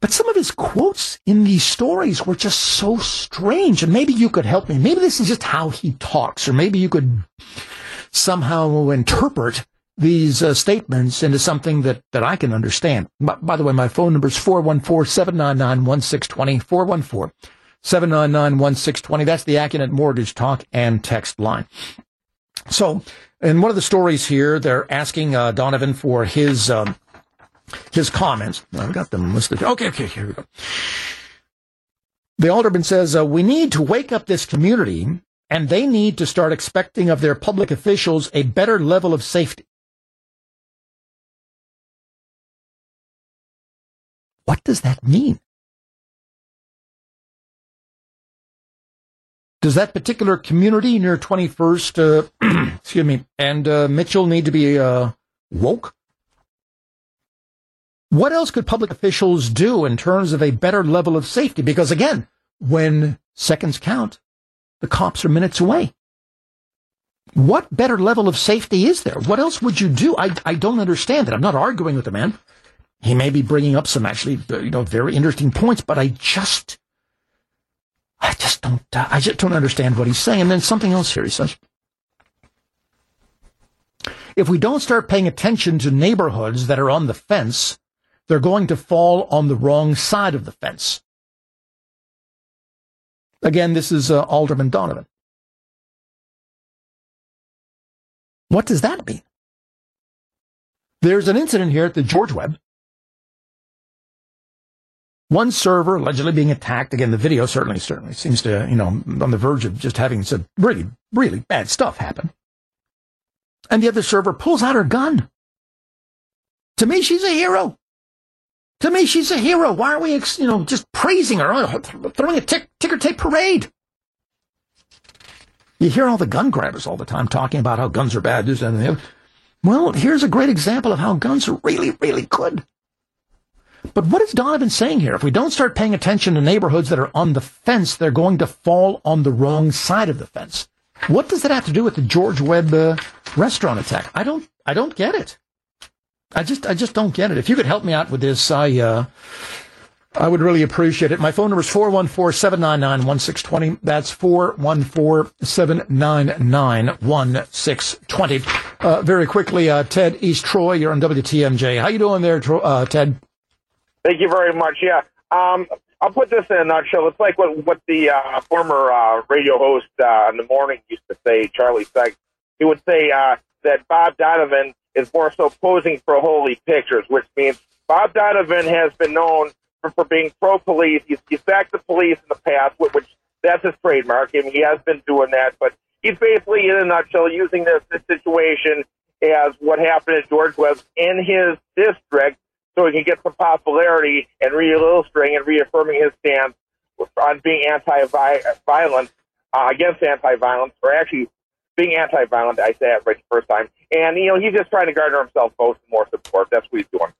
But some of his quotes in these stories were just so strange. And maybe you could help me. Maybe this is just how he talks, or maybe you could somehow interpret these statements into something that I can understand. By the way, my phone number is 414-799-1620, 414-799-1620. That's the AccuNet Mortgage talk and text line. So in one of the stories here, they're asking Donovan for his comments. I've got them listed. Okay, here we go. The alderman says, we need to wake up this community, and they need to start expecting of their public officials a better level of safety. What does that mean? Does that particular community near 21st, excuse me, and Mitchell need to be woke? What else could public officials do in terms of a better level of safety? Because, again, when seconds count, the cops are minutes away. What better level of safety is there? What else would you do? I don't understand it. I'm not arguing with the man. He may be bringing up some actually, very interesting points, but I just don't understand what he's saying. And then something else here he says. If we don't start paying attention to neighborhoods that are on the fence, they're going to fall on the wrong side of the fence. Again, this is Alderman Donovan. What does that mean? There's an incident here at the George Webb. One server allegedly being attacked. Again, the video certainly seems to, on the verge of just having some really, really bad stuff happen. And the other server pulls out her gun. To me, she's a hero. Why are we, just praising her, throwing a ticker tape parade? You hear all the gun grabbers all the time talking about how guns are bad, this and the other. Well, here's a great example of how guns are really, really good. But what is Donovan saying here? If we don't start paying attention to neighborhoods that are on the fence, they're going to fall on the wrong side of the fence. What does that have to do with the George Webb restaurant attack? I don't get it. I just don't get it. If you could help me out with this, I would really appreciate it. My phone number is 414-799-1620. That's 414-799-1620. Very quickly, Ted East Troy, you're on WTMJ. How you doing there, Ted? Thank you very much. Yeah, I'll put this in a nutshell. It's like what the former radio host in the morning used to say, Charlie Sykes. He would say that Bob Donovan is more so posing for holy pictures, which means Bob Donovan has been known for being pro-police. He's backed the police in the past, which that's his trademark. I mean, he has been doing that, but he's basically, in a nutshell, using this situation as what happened at George Webb in his district, so he can get some popularity and re-illustrating and reaffirming his stance on being anti-violence, against anti-violence, or actually being anti-violent. I say that right the first time. And, you know, he's just trying to garner himself both more support. That's what he's doing.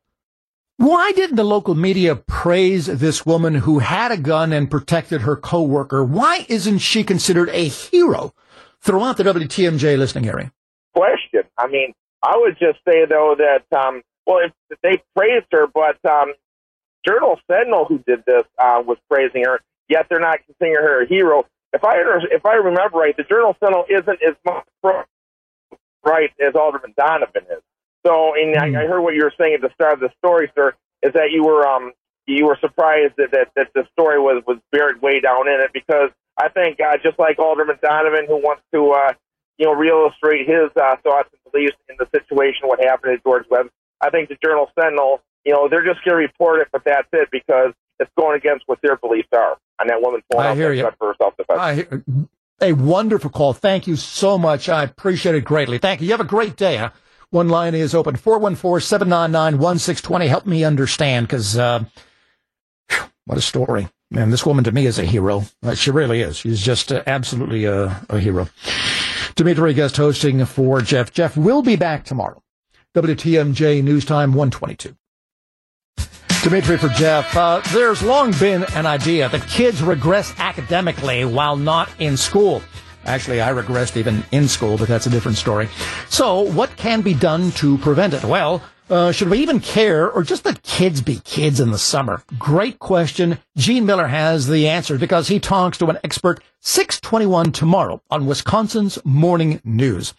Why didn't the local media praise this woman who had a gun and protected her coworker? Why isn't she considered a hero throughout the WTMJ listening area? Question. I mean, I would just say, though, that, well, if they praised her, but Journal Sentinel, who did this, was praising her, yet they're not considering her a hero. If I remember right, the Journal Sentinel isn't as much right as Alderman Donovan is. So, and I heard what you were saying at the start of the story, sir, is that you were surprised that the story was buried way down in it, because I think just like Alderman Donovan, who wants to re-illustrate his thoughts and beliefs in the situation, what happened at George Webb, I think the Journal Sentinel, they're just going to report it, but that's it, because it's going against what their beliefs are on that woman pulling out that gun for her self-defense. I hear you. A wonderful call. Thank you so much. I appreciate it greatly. Thank you. You have a great day. Huh? One line is open, 414-799-1620. Help me understand, because what a story. Man, this woman to me is a hero. She really is. She's just absolutely a hero. Dimitri, guest hosting for Jeff. Jeff will be back tomorrow. WTMJ News Time 122. Dimitri for Jeff. There's long been an idea that kids regress academically while not in school. Actually, I regressed even in school, but that's a different story. So what can be done to prevent it? Well, should we even care, or just let kids be kids in the summer? Great question. Gene Miller has the answer, because he talks to an expert 6:21 tomorrow on Wisconsin's Morning News.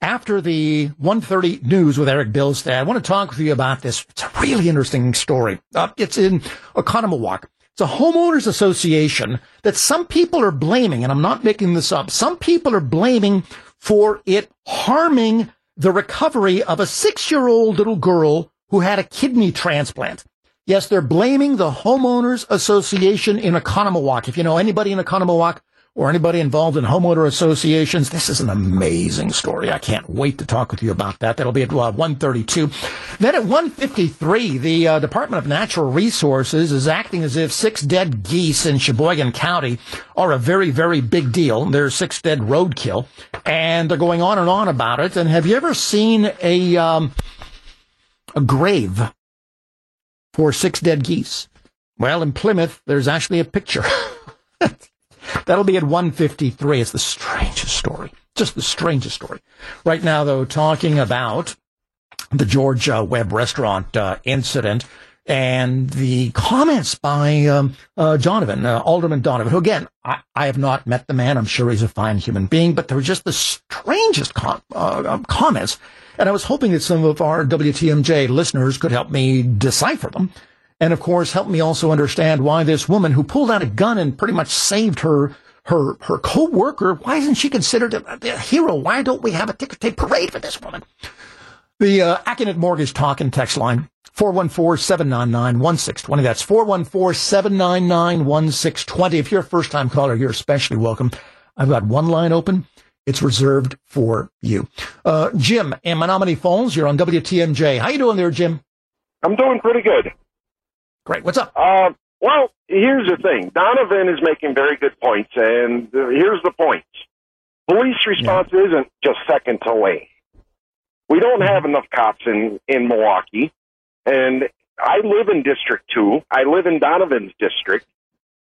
After the 1:30 news with Eric Bilstein, I want to talk to you about this. It's a really interesting story. It's in Oconomowoc. It's a homeowners association that some people are blaming, and I'm not making this up, some people are blaming for it harming the recovery of a 6-year-old little girl who had a kidney transplant. Yes, they're blaming the homeowners association in Oconomowoc. If you know anybody in Oconomowoc, or anybody involved in homeowner associations, this is an amazing story. I can't wait to talk with you about that. That'll be at 1:32. Then at 1:53, the Department of Natural Resources is acting as if 6 dead geese in Sheboygan County are a very, very big deal. There's 6 dead roadkill, and they're going on and on about it. And have you ever seen a grave for 6 dead geese? Well, in Plymouth, there's actually a picture. That'll be at 1:53. It's the strangest story. Just the strangest story. Right now, though, talking about the George Webb restaurant incident and the comments by Alderman Donovan, who, again, I have not met the man. I'm sure he's a fine human being, but they were just the strangest comments. And I was hoping that some of our WTMJ listeners could help me decipher them. And, of course, help me also understand why this woman who pulled out a gun and pretty much saved her co-worker, why isn't she considered a hero? Why don't we have a ticker tape parade for this woman? The AccuNet Mortgage talk and text line, 414-799-1620. That's 414-799-1620. If you're a first-time caller, you're especially welcome. I've got one line open. It's reserved for you. Jim in Menominee Falls, you're on WTMJ. How you doing there, Jim? I'm doing pretty good. Great. What's up? Well, here's the thing. Donovan is making very good points, and here's the points. Police response isn't just seconds away. We don't have enough cops in Milwaukee, and I live in District 2. I live in Donovan's district,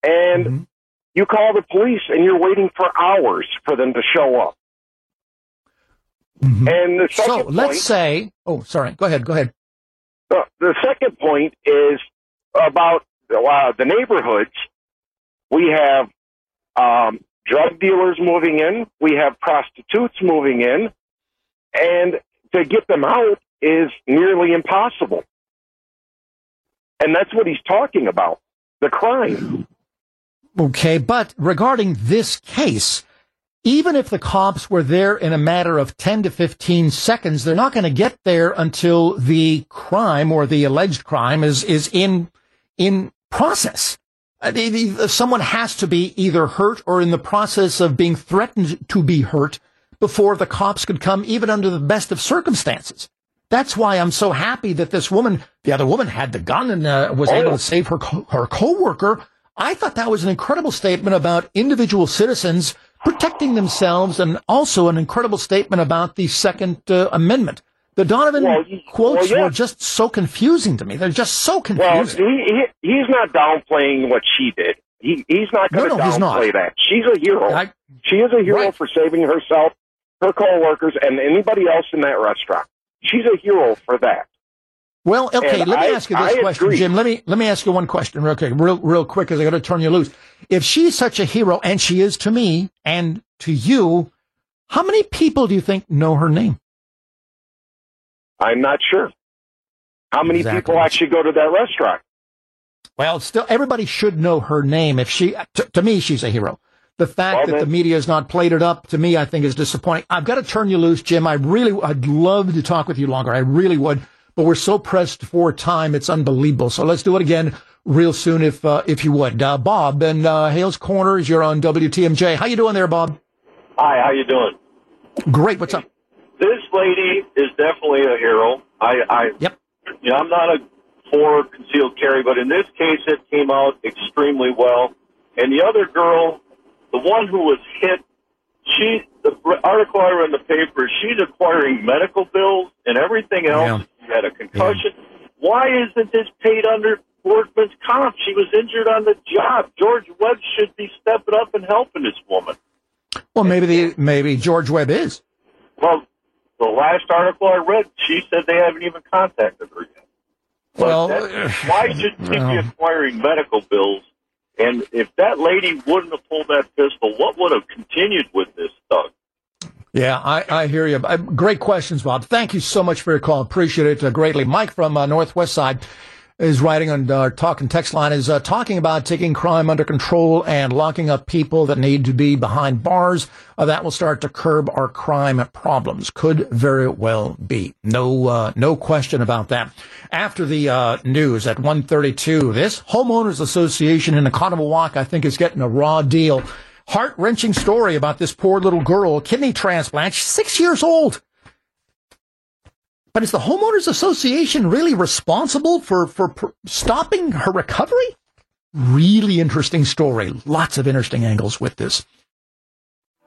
and you call the police, and you're waiting for hours for them to show up. And the second Go ahead. The second point is about the neighborhoods. We have drug dealers moving in. We have prostitutes moving in. And to get them out is nearly impossible. And that's what he's talking about. the crime. Okay, but regarding this case, even if the cops were there in a matter of 10 to 15 seconds, they're not going to get there until the crime or the alleged crime is in process. Someone has to be either hurt or in the process of being threatened to be hurt before the cops could come, even under the best of circumstances. That's why I'm so happy that this woman, the other woman, had the gun and was able to save her co-worker. I thought that was an incredible statement about individual citizens protecting themselves, and also an incredible statement about the Second Amendment. The Donovan quotes were just so confusing to me. They're just so confusing. Well, he's not downplaying what she did. He's not going to downplay that. She's a hero. She is a hero for saving herself, her co-workers, and anybody else in that restaurant. She's a hero for that. Well, okay, and let me ask you this question, Jim. Let me ask you one question real quick, because I got to turn you loose. If she's such a hero, and she is to me and to you, how many people do you think know her name? I'm not sure. How many people actually go to that restaurant? Well, still, everybody should know her name. If she, to me, she's a hero. The fact that the media has not played it up, to me, I think is disappointing. I've got to turn you loose, Jim. I'd love to talk with you longer. I really would. But we're so pressed for time, it's unbelievable. So let's do it again real soon, if you would. Bob in Hales Corners, you're on WTMJ. How you doing there, Bob? Hi, how you doing? Great. What's up? This lady is definitely a hero. You know, I'm not for concealed carry, but in this case, it came out extremely well. And the other girl, the one who was hit, the article I read in the paper, she's acquiring medical bills and everything else. Yeah. Had a concussion. Yeah. Why isn't this paid under workman's comp? She was injured on the job. George Webb should be stepping up and helping this woman. Well, maybe George Webb is. Well, the last article I read, she said they haven't even contacted her yet. But why should she be acquiring medical bills? And if that lady wouldn't have pulled that pistol, what would have continued with this thug? Yeah, I hear you. Great questions, Bob. Thank you so much for your call. Appreciate it greatly. Mike from Northwest Side is writing on our talk and text line, is talking about taking crime under control and locking up people that need to be behind bars. That will start to curb our crime problems. Could very well be. No question about that. After the news at 1:32, this homeowners association in Oconomowoc, I think, is getting a raw deal. Heart-wrenching story about this poor little girl, kidney transplant. She's 6 years old. But is the Homeowners Association really responsible for stopping her recovery? Really interesting story. Lots of interesting angles with this.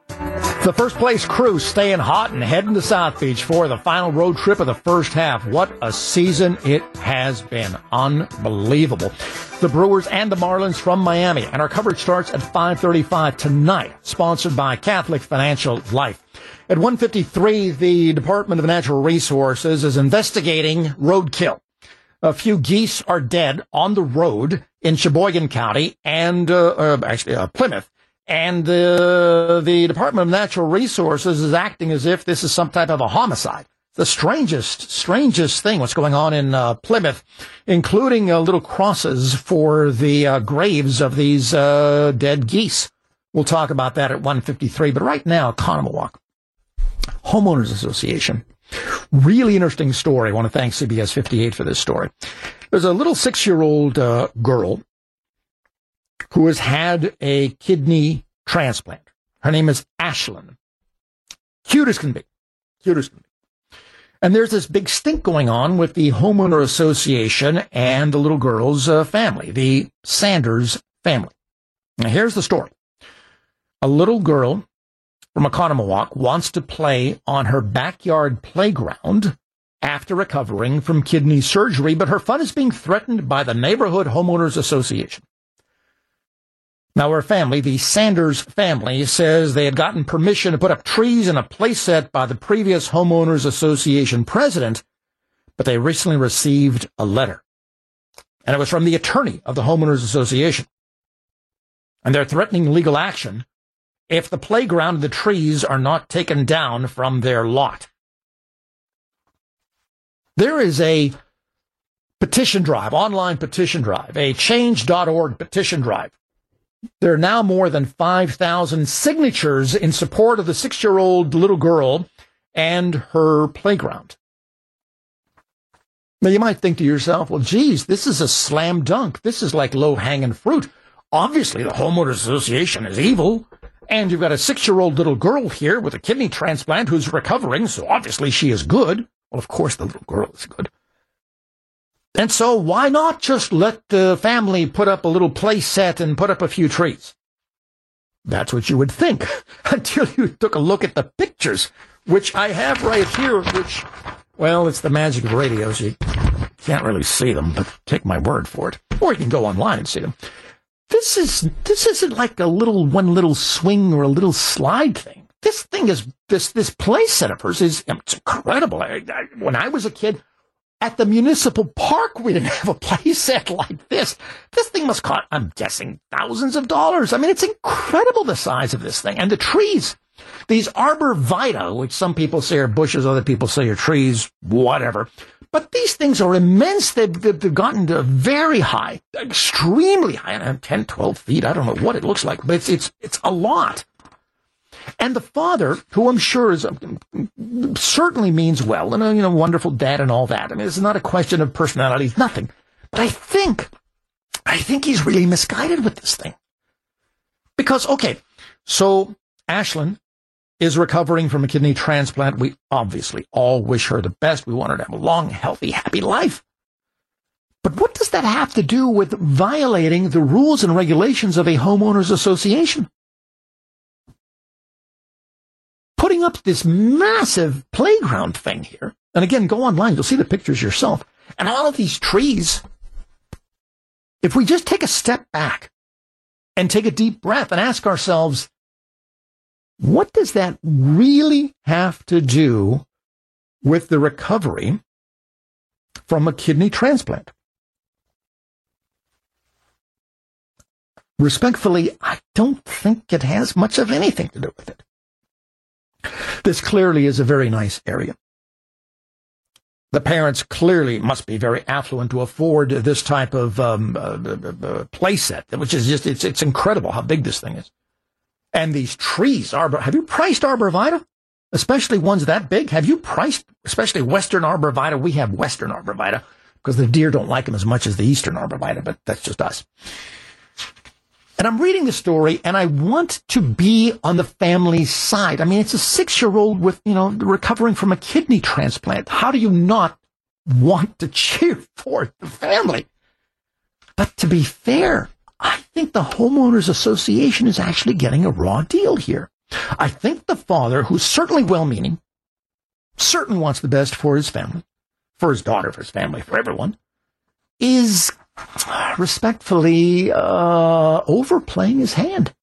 The First Place crew staying hot and heading to South Beach for the final road trip of the first half. What a season it has been. Unbelievable. The Brewers and the Marlins from Miami. And our coverage starts at 5:35 tonight, sponsored by Catholic Financial Life. At 1:53, the Department of Natural Resources is investigating roadkill. A few geese are dead on the road in Sheboygan County and Plymouth. And the Department of Natural Resources is acting as if this is some type of a homicide. The strangest thing, what's going on in Plymouth, including little crosses for the graves of these dead geese. We'll talk about that at 1:53. But right now, Oconomowoc Homeowners Association. Really interesting story. I want to thank CBS 58 for this story. There's a little 6-year-old girl who has had a kidney transplant. Her name is Ashlyn. Cute as can be. And there's this big stink going on with the Homeowner Association and the little girl's family, the Sanders family. Now, here's the story. A little girl from Oconomowoc wants to play on her backyard playground after recovering from kidney surgery, but her fun is being threatened by the Neighborhood Homeowners Association. Now, her family, the Sanders family, says they had gotten permission to put up trees in a playset by the previous Homeowners Association president, but they recently received a letter. And it was from the attorney of the Homeowners Association. And they're threatening legal action if the playground and the trees are not taken down from their lot. There is a petition drive, online petition drive, a change.org petition drive. There are now more than 5,000 signatures in support of the 6-year-old little girl and her playground. Now, you might think to yourself, well, geez, this is a slam dunk. This is like low-hanging fruit. Obviously, the Homeowners Association is evil, and you've got a 6-year-old little girl here with a kidney transplant who's recovering, so obviously she is good. Well, of course the little girl is good. And so why not just let the family put up a little play set and put up a few trees? That's what you would think until you took a look at the pictures, which I have right here, which, well, it's the magic of radio, so you can't really see them, but take my word for it. Or you can go online and see them. This isn't like a little swing or a little slide thing. This thing is, this play set of hers is, it's incredible. When I was a kid, at the municipal park, we didn't have a play set like this. This thing must cost, I'm guessing, thousands of dollars. I mean, it's incredible the size of this thing. And the trees, these arbor vitae, which some people say are bushes, other people say are trees, whatever. But these things are immense. They've gotten to very high, extremely high, 10, 12 feet. I don't know what it looks like, but it's a lot. And the father, who I'm sure is certainly means well, and a wonderful dad and all that. I mean, it's not a question of personality, it's nothing. But I think he's really misguided with this thing. Because, okay, so Ashlyn is recovering from a kidney transplant. We obviously all wish her the best. We want her to have a long, healthy, happy life. But what does that have to do with violating the rules and regulations of a homeowners association? Putting up this massive playground thing here, and again, go online, you'll see the pictures yourself, and all of these trees. If we just take a step back and take a deep breath and ask ourselves, what does that really have to do with the recovery from a kidney transplant? Respectfully, I don't think it has much of anything to do with it. This clearly is a very nice area. The parents clearly must be very affluent to afford this type of play set, which is just, it's incredible how big this thing is. And these trees, have you priced arborvitae? Especially ones that big? Have you priced, especially western arborvitae? We have western arborvitae because the deer don't like them as much as the eastern arborvitae, but that's just us. And I'm reading the story, and I want to be on the family side. I mean, it's a 6-year-old with, recovering from a kidney transplant. How do you not want to cheer for the family? But to be fair, I think the Homeowners Association is actually getting a raw deal here. I think the father, who's certainly well-meaning, certainly wants the best for his family, for his daughter, for his family, for everyone, is respectfully overplaying his hand.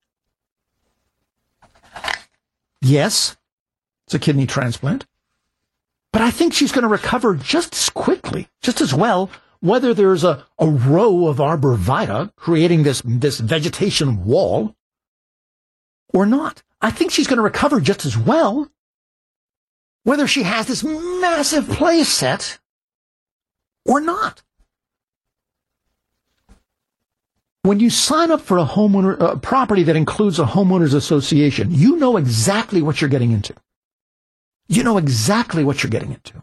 Yes, it's a kidney transplant, but I think she's going to recover just as quickly, just as well, whether there's a row of arborvitae creating this vegetation wall or not. I think she's going to recover just as well, whether she has this massive play set or not. When you sign up for a homeowner property that includes a homeowners association, you know exactly what you're getting into. You know exactly what you're getting into.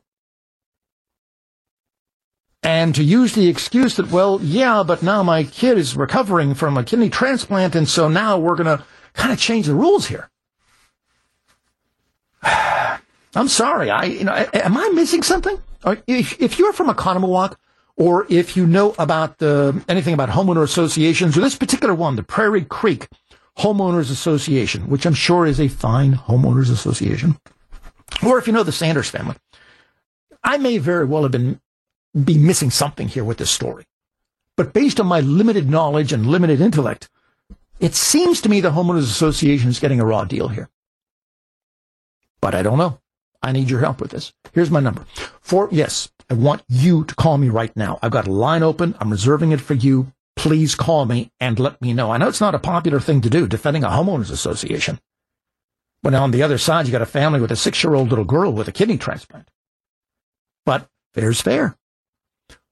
And to use the excuse that, well, yeah, but now my kid is recovering from a kidney transplant, and so now we're going to kind of change the rules here. I'm sorry. Am I missing something? If you're from Oconomowoc, or if you know about anything about homeowner associations, or this particular one, the Prairie Creek Homeowners Association, which I'm sure is a fine homeowners association, or if you know the Sanders family, I may very well have be missing something here with this story. But based on my limited knowledge and limited intellect, it seems to me the Homeowners Association is getting a raw deal here. But I don't know. I need your help with this. Here's my number. I want you to call me right now. I've got a line open. I'm reserving it for you. Please call me and let me know. I know it's not a popular thing to do, defending a homeowners association. But now on the other side, you got a family with a 6-year-old little girl with a kidney transplant. But fair's fair.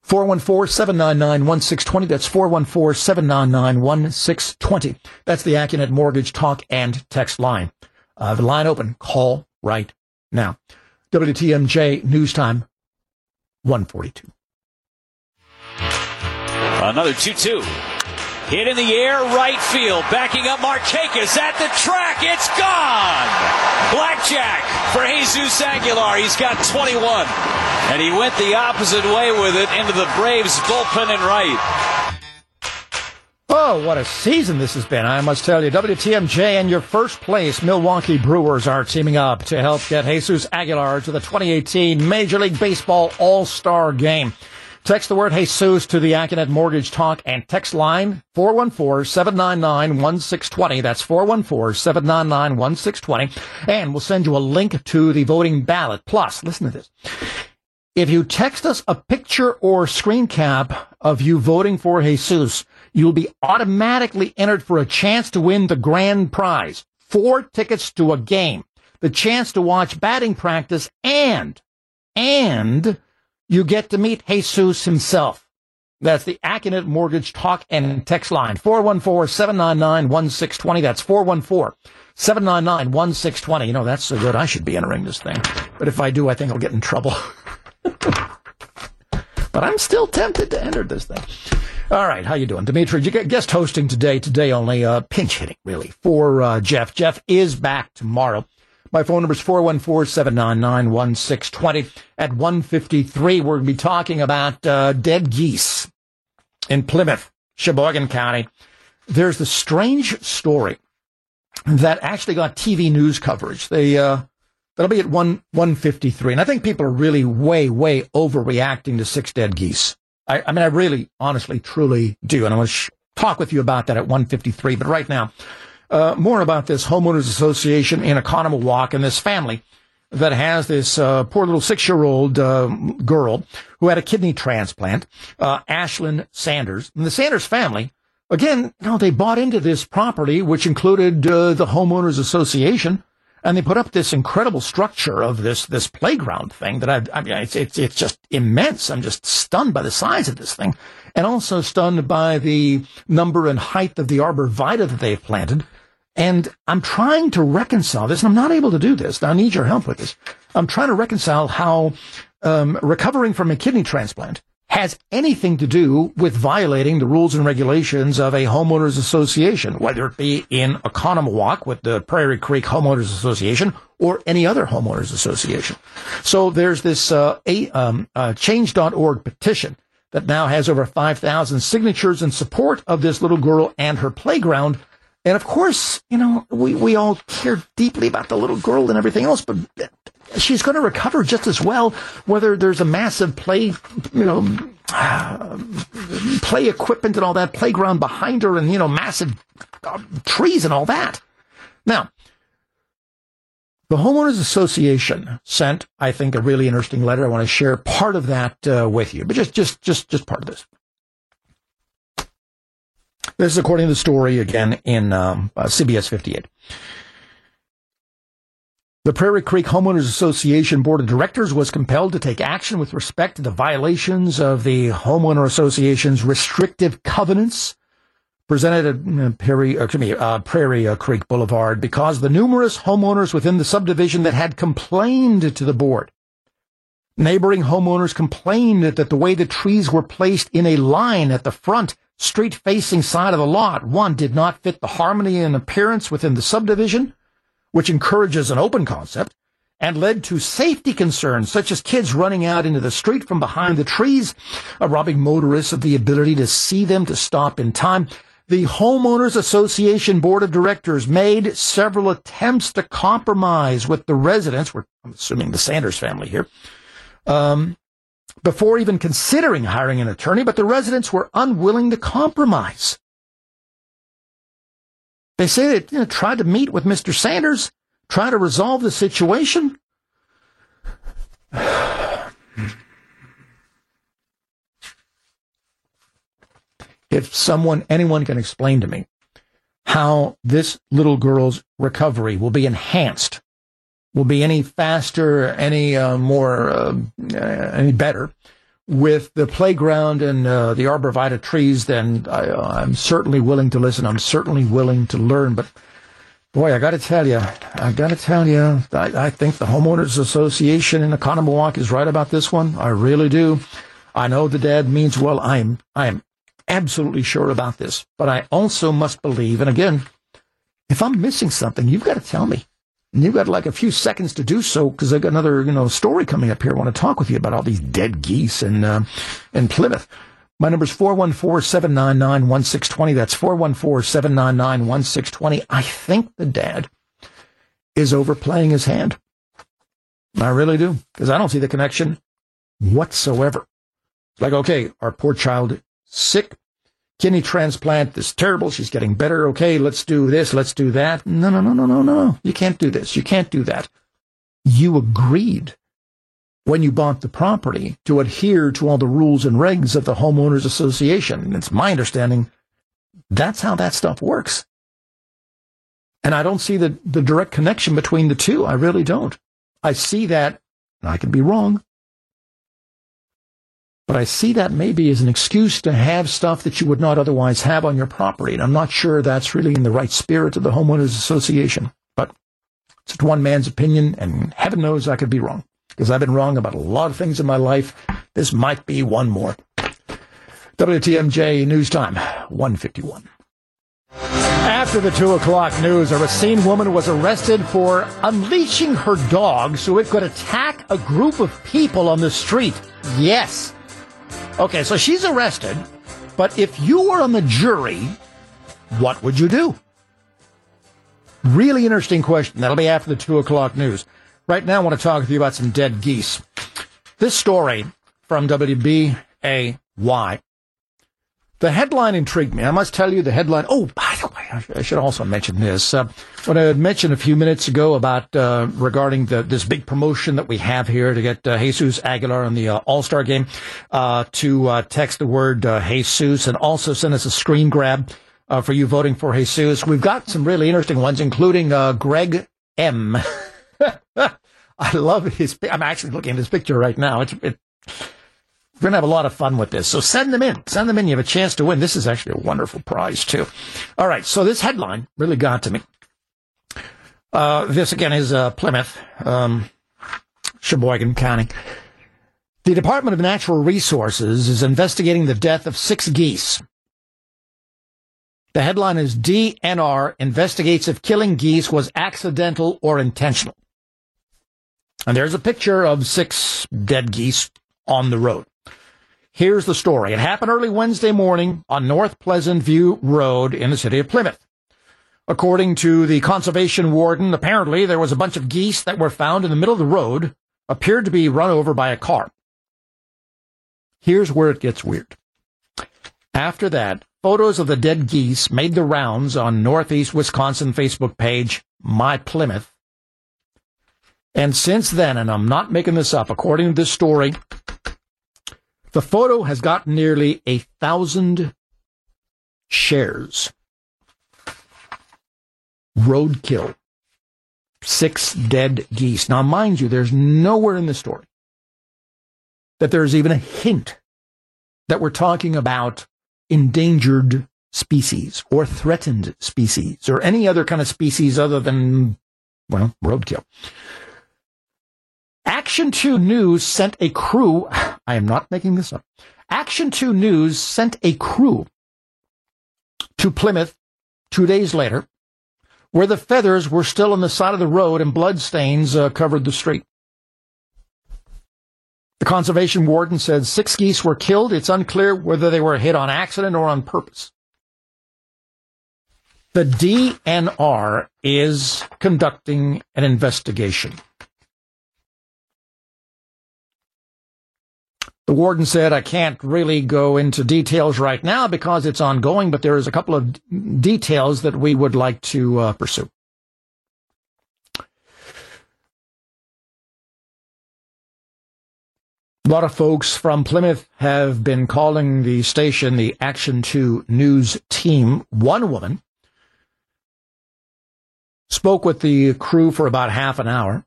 414-799-1620. That's 414-799-1620. That's the AccuNet Mortgage Talk and Text line. The line open. Call right now. WTMJ News Time, 1:42. Another 2-2. Hit in the air, right field. Backing up Marquez at the track. It's gone. Blackjack for Jesus Aguilar. He's got 21. And he went the opposite way with it into the Braves' bullpen and right. Oh, what a season this has been, I must tell you. WTMJ and your first place Milwaukee Brewers are teaming up to help get Jesus Aguilar to the 2018 Major League Baseball All-Star Game. Text the word Jesus to the AccuNet Mortgage Talk and Text line, 414-799-1620. That's 414-799-1620. And we'll send you a link to the voting ballot. Plus, listen to this. If you text us a picture or screen cap of you voting for Jesus, you'll be automatically entered for a chance to win the grand prize, 4 tickets to a game, the chance to watch batting practice, and you get to meet Jesus himself. That's the AccuNet Mortgage Talk and Text line, 414-799-1620. That's 414-799-1620. You know, that's so good. I should be entering this thing. But if I do, I think I'll get in trouble. But I'm still tempted to enter this thing. All right, how you doing? Dimitri, you get guest hosting today only, pinch hitting, really, for Jeff. Jeff is back tomorrow. My phone number is 414-799-1620. At 1:53, we're going to be talking about dead geese in Plymouth, Sheboygan County. There's the strange story that actually got TV news coverage. That'll be at 1:53. And I think people are really way, way overreacting to 6 dead geese. I mean, I really, honestly, truly do. And I want to talk with you about that at 1:53. But right now, more about this homeowners association in Oconomowoc and this family that has this poor little 6-year-old girl who had a kidney transplant, Ashlyn Sanders. And the Sanders family, again, you know, they bought into this property, which included the homeowners association, and they put up this incredible structure of this playground thing that I mean, it's just immense. I'm just stunned by the size of this thing, and also stunned by the number and height of the arborvitae that they've planted. And I'm trying to reconcile this, and I'm not able to do this. I need your help with this. I'm trying to reconcile how recovering from a kidney transplant has anything to do with violating the rules and regulations of a homeowners association, whether it be in Oconomowoc with the Prairie Creek Homeowners Association or any other homeowners association. So there's this change.org petition that now has over 5,000 signatures in support of this little girl and her playground. And of course, you know, we all care deeply about the little girl and everything else, but she's going to recover just as well, whether there's a massive play equipment and all that, playground behind her and, you know, massive trees and all that. Now, the Homeowners Association sent, I think, a really interesting letter. I want to share part of that with you, but just part of this. This is according to the story, again, in CBS 58. The Prairie Creek Homeowners Association Board of Directors was compelled to take action with respect to the violations of the Homeowner Association's restrictive covenants presented at Prairie Creek Boulevard because the numerous homeowners within the subdivision that had complained to the board. Neighboring homeowners complained that the way the trees were placed in a line at the front street-facing side of the lot, one, did not fit the harmony and appearance within the subdivision, which encourages an open concept, and led to safety concerns such as kids running out into the street from behind the trees, robbing motorists of the ability to see them to stop in time. The Homeowners Association Board of Directors made several attempts to compromise with the residents, I'm assuming the Sanders family here, before even considering hiring an attorney, but the residents were unwilling to compromise. They say they tried to meet with Mr. Sanders, try to resolve the situation. If anyone can explain to me how this little girl's recovery will be enhanced, will be any faster, any better with the playground and the arborvitae trees, then I'm certainly willing to listen. I'm certainly willing to learn. But boy, I got to tell you, I think the Homeowners Association in Oconomowoc is right about this one. I really do. I know the dad means well. I am absolutely sure about this. But I also must believe. And again, if I'm missing something, you've got to tell me. And you've got like a few seconds to do so, because I've got another, story coming up here. I want to talk with you about all these dead geese in Plymouth. My number is 414-799-1620. That's 414-799-1620. I think the dad is overplaying his hand. I really do, because I don't see the connection whatsoever. It's like, okay, our poor child sick. Kidney transplant is terrible. She's getting better. Okay, let's do this. Let's do that. No. You can't do this. You can't do that. You agreed when you bought the property to adhere to all the rules and regs of the Homeowners Association. And it's my understanding that's how that stuff works. And I don't see the direct connection between the two. I really don't. I see that, and I could be wrong, but I see that maybe as an excuse to have stuff that you would not otherwise have on your property. And I'm not sure that's really in the right spirit of the Homeowners Association. But it's one man's opinion, and heaven knows I could be wrong, because I've been wrong about a lot of things in my life. This might be one more. WTMJ News Time, 1:51. After the 2 o'clock news, a Racine woman was arrested for unleashing her dog so it could attack a group of people on the street. Yes. Okay, so she's arrested, but if you were on the jury, what would you do? Really interesting question. That'll be after the 2 o'clock news. Right now, I want to talk with you about some dead geese. This story from WBAY. The headline intrigued me. I must tell you the headline. Oh, by the way, I should also mention this. What I had mentioned a few minutes ago about regarding this big promotion that we have here to get Jesus Aguilar in the All-Star game, to text the word Jesus and also send us a screen grab for you voting for Jesus. We've got some really interesting ones, including Greg M. I love his. I'm actually looking at his picture right now. We're going to have a lot of fun with this. So send them in. Send them in. You have a chance to win. This is actually a wonderful prize, too. All right. So this headline really got to me. This, again, is Plymouth, Sheboygan County. The Department of Natural Resources is investigating the death of 6 geese. The headline is DNR investigates if killing geese was accidental or intentional. And there's a picture of 6 dead geese on the road. Here's the story. It happened early Wednesday morning on North Pleasant View Road in the city of Plymouth. According to the conservation warden, apparently there was a bunch of geese that were found in the middle of the road, appeared to be run over by a car. Here's where it gets weird. After that, photos of the dead geese made the rounds on Northeast Wisconsin Facebook page, My Plymouth. And since then, and I'm not making this up, according to this story, the photo has gotten nearly 1,000 shares. Roadkill. 6 dead geese. Now, mind you, there's nowhere in the story that there's even a hint that we're talking about endangered species or threatened species or any other kind of species other than, well, roadkill. Action 2 News sent a crew. I am not making this up. Action 2 News sent a crew to Plymouth 2 days later, where the feathers were still on the side of the road and bloodstains covered the street. The conservation warden said 6 geese were killed. It's unclear whether they were hit on accident or on purpose. The DNR is conducting an investigation. The warden said, I can't really go into details right now because it's ongoing, but there is a couple of details that we would like to pursue. A lot of folks from Plymouth have been calling the station the Action 2 News team. One woman spoke with the crew for about half an hour,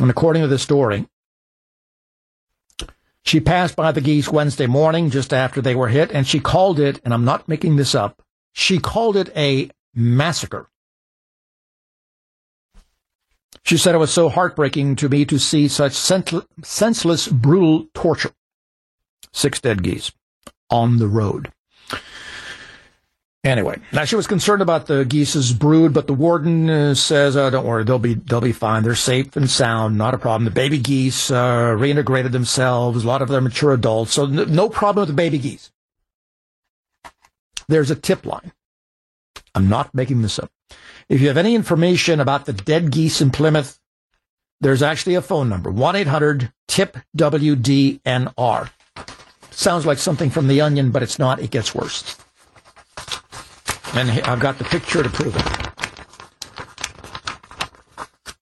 and according to the story, She passed by the geese Wednesday morning just after they were hit, and she called it, and I'm not making this up, she called it a massacre. She said, it was so heartbreaking to me to see such senseless, brutal torture. 6 dead geese on the road. Anyway, now she was concerned about the geese's brood, but the warden says, don't worry, they'll be fine. They're safe and sound, not a problem. The baby geese reintegrated themselves, a lot of them mature adults, so no problem with the baby geese. There's a tip line. I'm not making this up. If you have any information about the dead geese in Plymouth, there's actually a phone number, 1-800-TIP-WDNR. Sounds like something from The Onion, but it's not. It gets worse. And I've got the picture to prove it.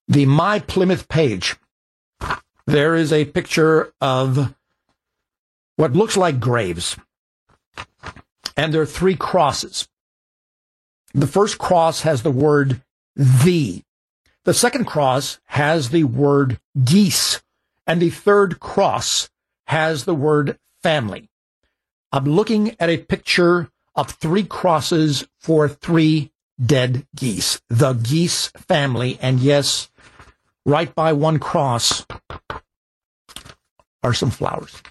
The My Plymouth page. There is a picture of what looks like graves. And there are 3 crosses. The first cross has the word "the." The second cross has the word "geese." And the third cross has the word "family." I'm looking at a picture of 3 crosses for 3 dead geese. The geese family. And yes, right by one cross are some flowers.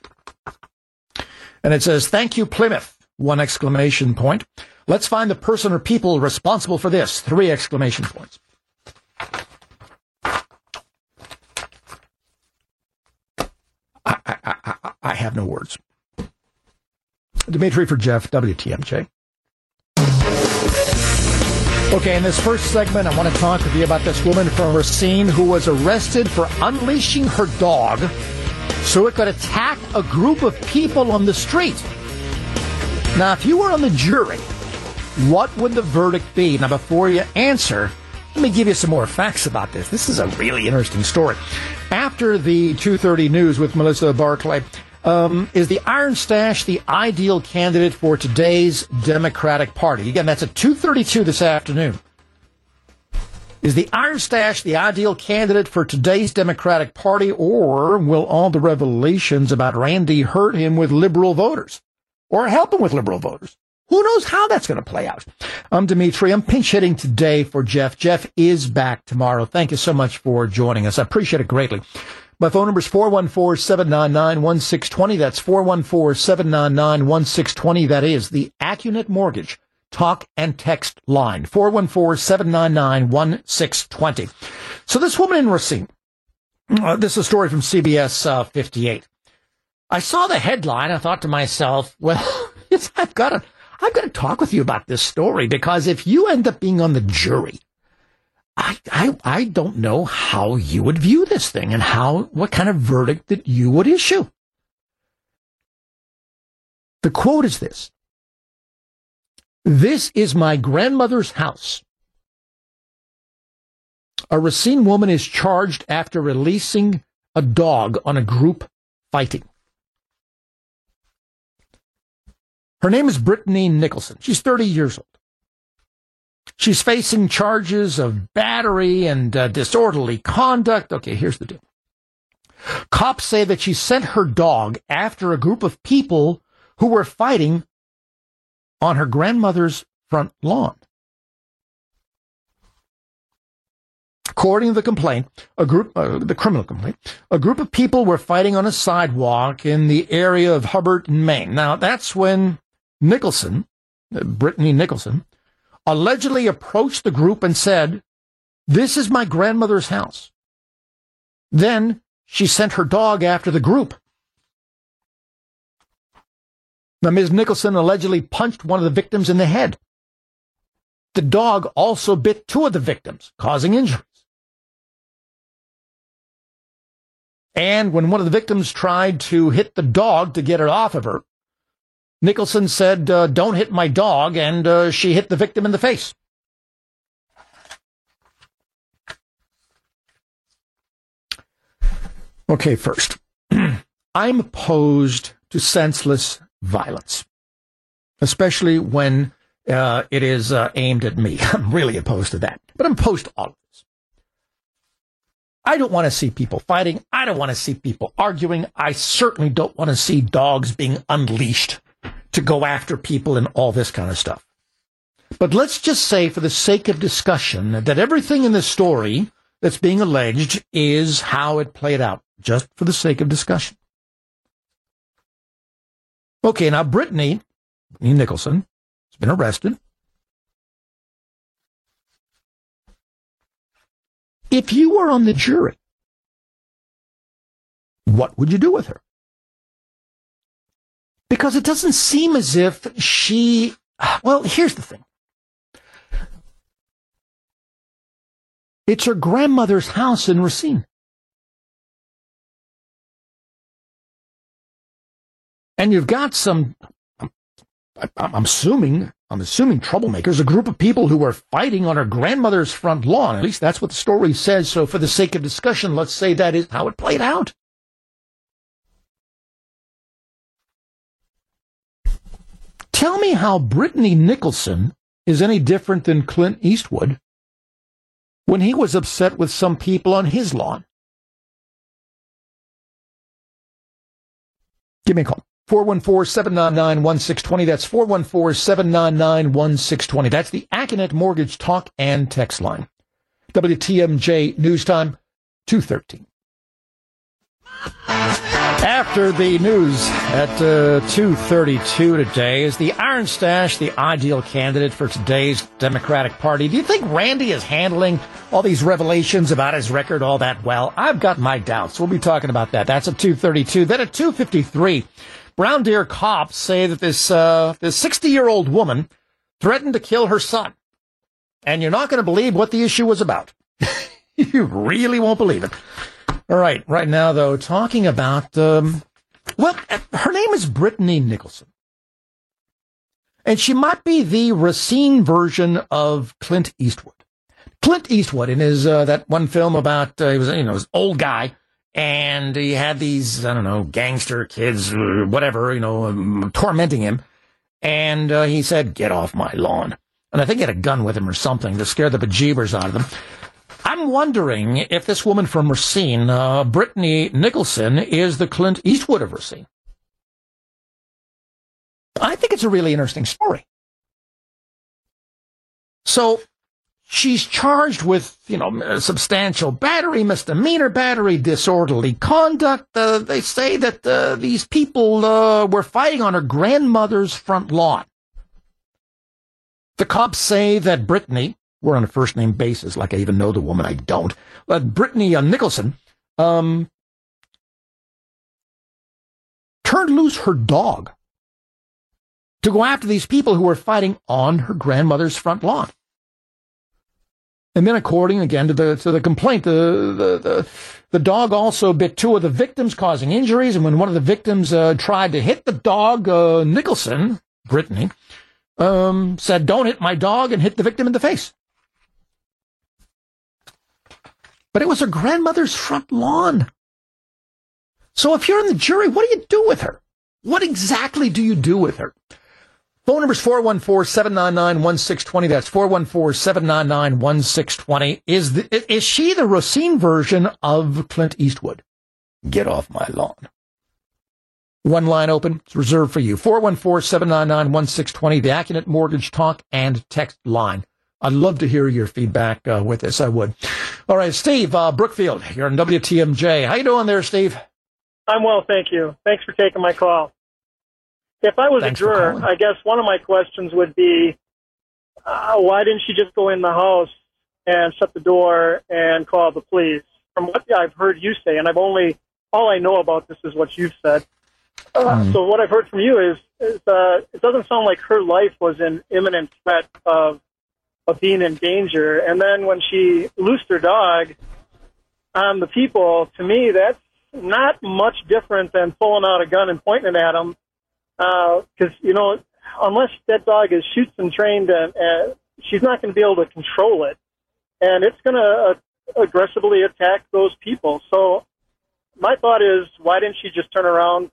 And it says, "Thank you, Plymouth!" 1 exclamation point. "Let's find the person or people responsible for this!" 3 exclamation points. I have no words. Dimitri for Jeff, WTMJ. Okay, in this first segment, I want to talk with you about this woman from Racine who was arrested for unleashing her dog so it could attack a group of people on the street. Now, if you were on the jury, what would the verdict be? Now, before you answer, let me give you some more facts about this. This is a really interesting story. After the 2:30 news with Melissa Barclay, is the Iron Stash the ideal candidate for today's Democratic Party? Again, that's at 2:32 this afternoon. Is the Iron Stash the ideal candidate for today's Democratic Party, or will all the revelations about Randy hurt him with liberal voters? Or help him with liberal voters? Who knows how that's going to play out? I'm Dimitri. I'm pinch-hitting today for Jeff. Jeff is back tomorrow. Thank you so much for joining us. I appreciate it greatly. My phone number is 414-799-1620. That's 414-799-1620. That is the AccuNet Mortgage talk and text line, 414-799-1620. So this woman in Racine, this is a story from CBS 58. I saw the headline. I thought to myself, well, I've got to talk with you about this story, because if you end up being on the jury, I don't know how you would view this thing and what kind of verdict that you would issue. The quote is this: "This is my grandmother's house." A Racine woman is charged after releasing a dog on a group fighting. Her name is Brittany Nicholson. She's 30 years old. She's facing charges of battery and disorderly conduct. Okay, here's the deal. Cops say that she sent her dog after a group of people who were fighting on her grandmother's front lawn. According to the complaint, the criminal complaint, a group of people were fighting on a sidewalk in the area of Hubbard, Maine. Now, that's when Nicholson, Brittany Nicholson, allegedly approached the group and said, "This is my grandmother's house." Then she sent her dog after the group. Now, Ms. Nicholson allegedly punched one of the victims in the head. The dog also bit 2 of the victims, causing injuries. And when one of the victims tried to hit the dog to get it off of her, Nicholson said, "Don't hit my dog," and she hit the victim in the face. Okay, first, I'm opposed to senseless violence, especially when it is aimed at me. I'm really opposed to that, but I'm opposed to all of this. I don't want to see people fighting. I don't want to see people arguing. I certainly don't want to see dogs being unleashed to go after people and all this kind of stuff. But let's just say, for the sake of discussion, that everything in this story that's being alleged is how it played out, just for the sake of discussion. Okay, now Brittany Nicholson has been arrested. If you were on the jury, what would you do with her? Because it doesn't seem as if she... Well, here's the thing. It's her grandmother's house in Racine. And you've got some... I'm assuming troublemakers, a group of people who were fighting on her grandmother's front lawn. At least that's what the story says. So for the sake of discussion, let's say that is how it played out. Tell me how Brittany Nicholson is any different than Clint Eastwood when he was upset with some people on his lawn. Give me a call. 414-799-1620. That's 414-799-1620. That's the AccuNet Mortgage Talk and Text Line. WTMJ News Time, 2:13. After the news at 2:32 today, is the Iron Stash the ideal candidate for today's Democratic Party? Do you think Randy is handling all these revelations about his record all that well? I've got my doubts. We'll be talking about that. That's at 2:32. Then at 2:53. Brown Deer cops say that this 60-year-old woman threatened to kill her son. And you're not going to believe what the issue was about. You really won't believe it. All right. Right now, though, talking about, her name is Brittany Nicholson. And she might be the Racine version of Clint Eastwood. Clint Eastwood in his, that one film about, he was, his old guy. And he had these, gangster kids, whatever, tormenting him. And he said, "Get off my lawn." And I think he had a gun with him or something to scare the bejeebers out of them. I'm wondering if this woman from Racine, Brittany Nicholson, is the Clint Eastwood of Racine. I think it's a really interesting story. So... she's charged with, substantial battery, misdemeanor battery, disorderly conduct. They say that these people were fighting on her grandmother's front lawn. The cops say that Brittany, we're on a first-name basis, like I even know the woman, I don't, but Brittany Nicholson turned loose her dog to go after these people who were fighting on her grandmother's front lawn. And then, according again to the complaint, the dog also bit two of the victims, causing injuries. And when one of the victims tried to hit the dog, Nicholson, Brittany, said, "Don't hit my dog," and hit the victim in the face. But it was her grandmother's front lawn. So if you're in the jury, what do you do with her? What exactly do you do with her? Phone number is 414-799-1620. That's 414-799-1620. Is she the Racine version of Clint Eastwood? Get off my lawn. One line open. It's reserved for you. 414-799-1620. The AccuNet Mortgage Talk and Text Line. I'd love to hear your feedback with this. I would. All right, Steve Brookfield. You're on WTMJ. How you doing there, Steve? I'm well, thank you. Thanks for taking my call. If I was a juror, I guess one of my questions would be, why didn't she just go in the house and shut the door and call the police? From what I've heard you say, and all I know about this is what you've said. So what I've heard from you is it doesn't sound like her life was in imminent threat of being in danger. And then when she loosed her dog on the people, to me, that's not much different than pulling out a gun and pointing it at them. Because, unless that dog is shoots and trained, she's not going to be able to control it. And it's going to aggressively attack those people. So my thought is, why didn't she just turn around?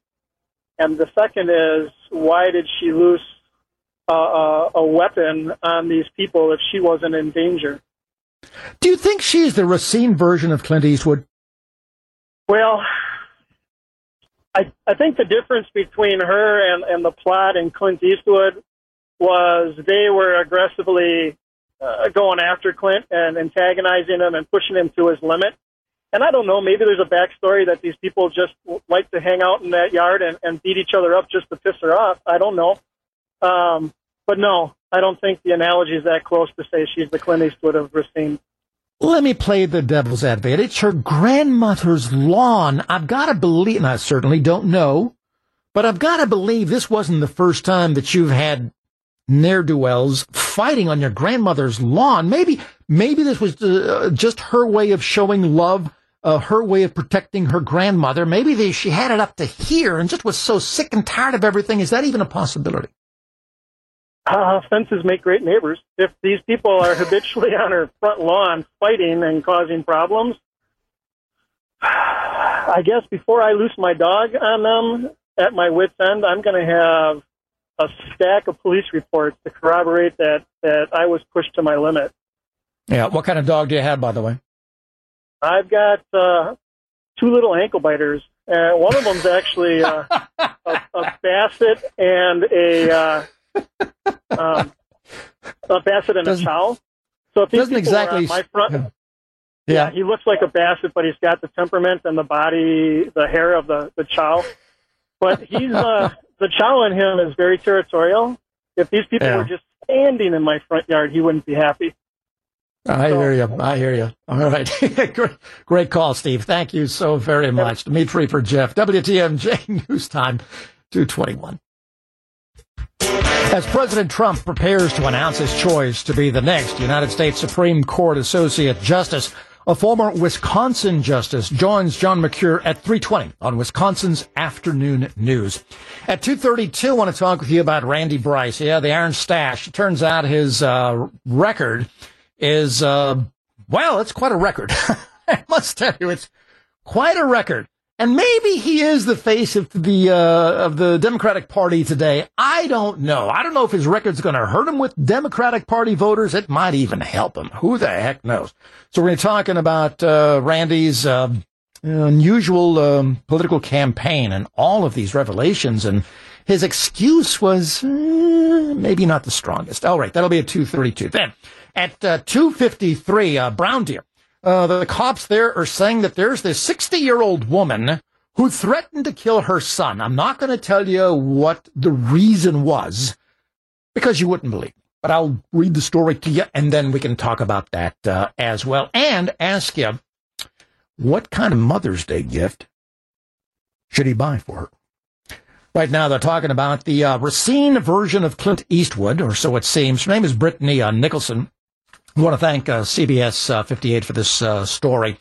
And the second is, why did she loose a weapon on these people if she wasn't in danger? Do you think she's the Racine version of Clint Eastwood? Well, I think the difference between her and the plot and Clint Eastwood was they were aggressively going after Clint and antagonizing him and pushing him to his limit. And I don't know, maybe there's a backstory that these people just like to hang out in that yard and beat each other up just to piss her off. I don't know. But no, I don't think the analogy is that close to say she's the Clint Eastwood of Racine. Let me play the devil's advocate. It's her grandmother's lawn. I've got to believe, and I certainly don't know, but I've got to believe this wasn't the first time that you've had ne'er-do-wells fighting on your grandmother's lawn. Maybe this was just her way of showing love, her way of protecting her grandmother. Maybe she had it up to here and just was so sick and tired of everything. Is that even a possibility? Fences make great neighbors. If these people are habitually on her front lawn fighting and causing problems, I guess before I loose my dog on them at my wit's end, I'm going to have a stack of police reports to corroborate that I was pushed to my limit. Yeah, what kind of dog do you have, by the way? I've got two little ankle biters. One of them's actually a basset and a basset and a chow. So if doesn't exactly my front, yeah, he looks like a basset, but he's got the temperament and the body, the hair of the chow. But he's the chow in him is very territorial. If these people were just standing in my front yard, he wouldn't be happy. I hear you. All right. Great call, Steve. Thank you so very much. Dimitri for Jeff. WTMJ News Time 221. As President Trump prepares to announce his choice to be the next United States Supreme Court Associate Justice, a former Wisconsin justice joins John McCure at 3:20 on Wisconsin's Afternoon News. At 2:32, I want to talk with you about Randy Bryce. Yeah, the Iron Stash. It turns out his record is, well, it's quite a record. I must tell you, it's quite a record. And maybe he is the face of the Democratic Party today. I don't know. I don't know if his record's going to hurt him with Democratic Party voters. It might even help him. Who the heck knows? So we're talking about Randy's unusual political campaign and all of these revelations. And his excuse was maybe not the strongest. All right, that'll be at 2:32. Then at 2:53, Brown Deer. The cops there are saying that there's this 60-year-old woman who threatened to kill her son. I'm not going to tell you what the reason was because you wouldn't believe me. But I'll read the story to you, and then we can talk about that as well. And ask you, what kind of Mother's Day gift should he buy for her? Right now, they're talking about the Racine version of Clint Eastwood, or so it seems. Her name is Brittany Nicholson. I want to thank CBS 58 for this story.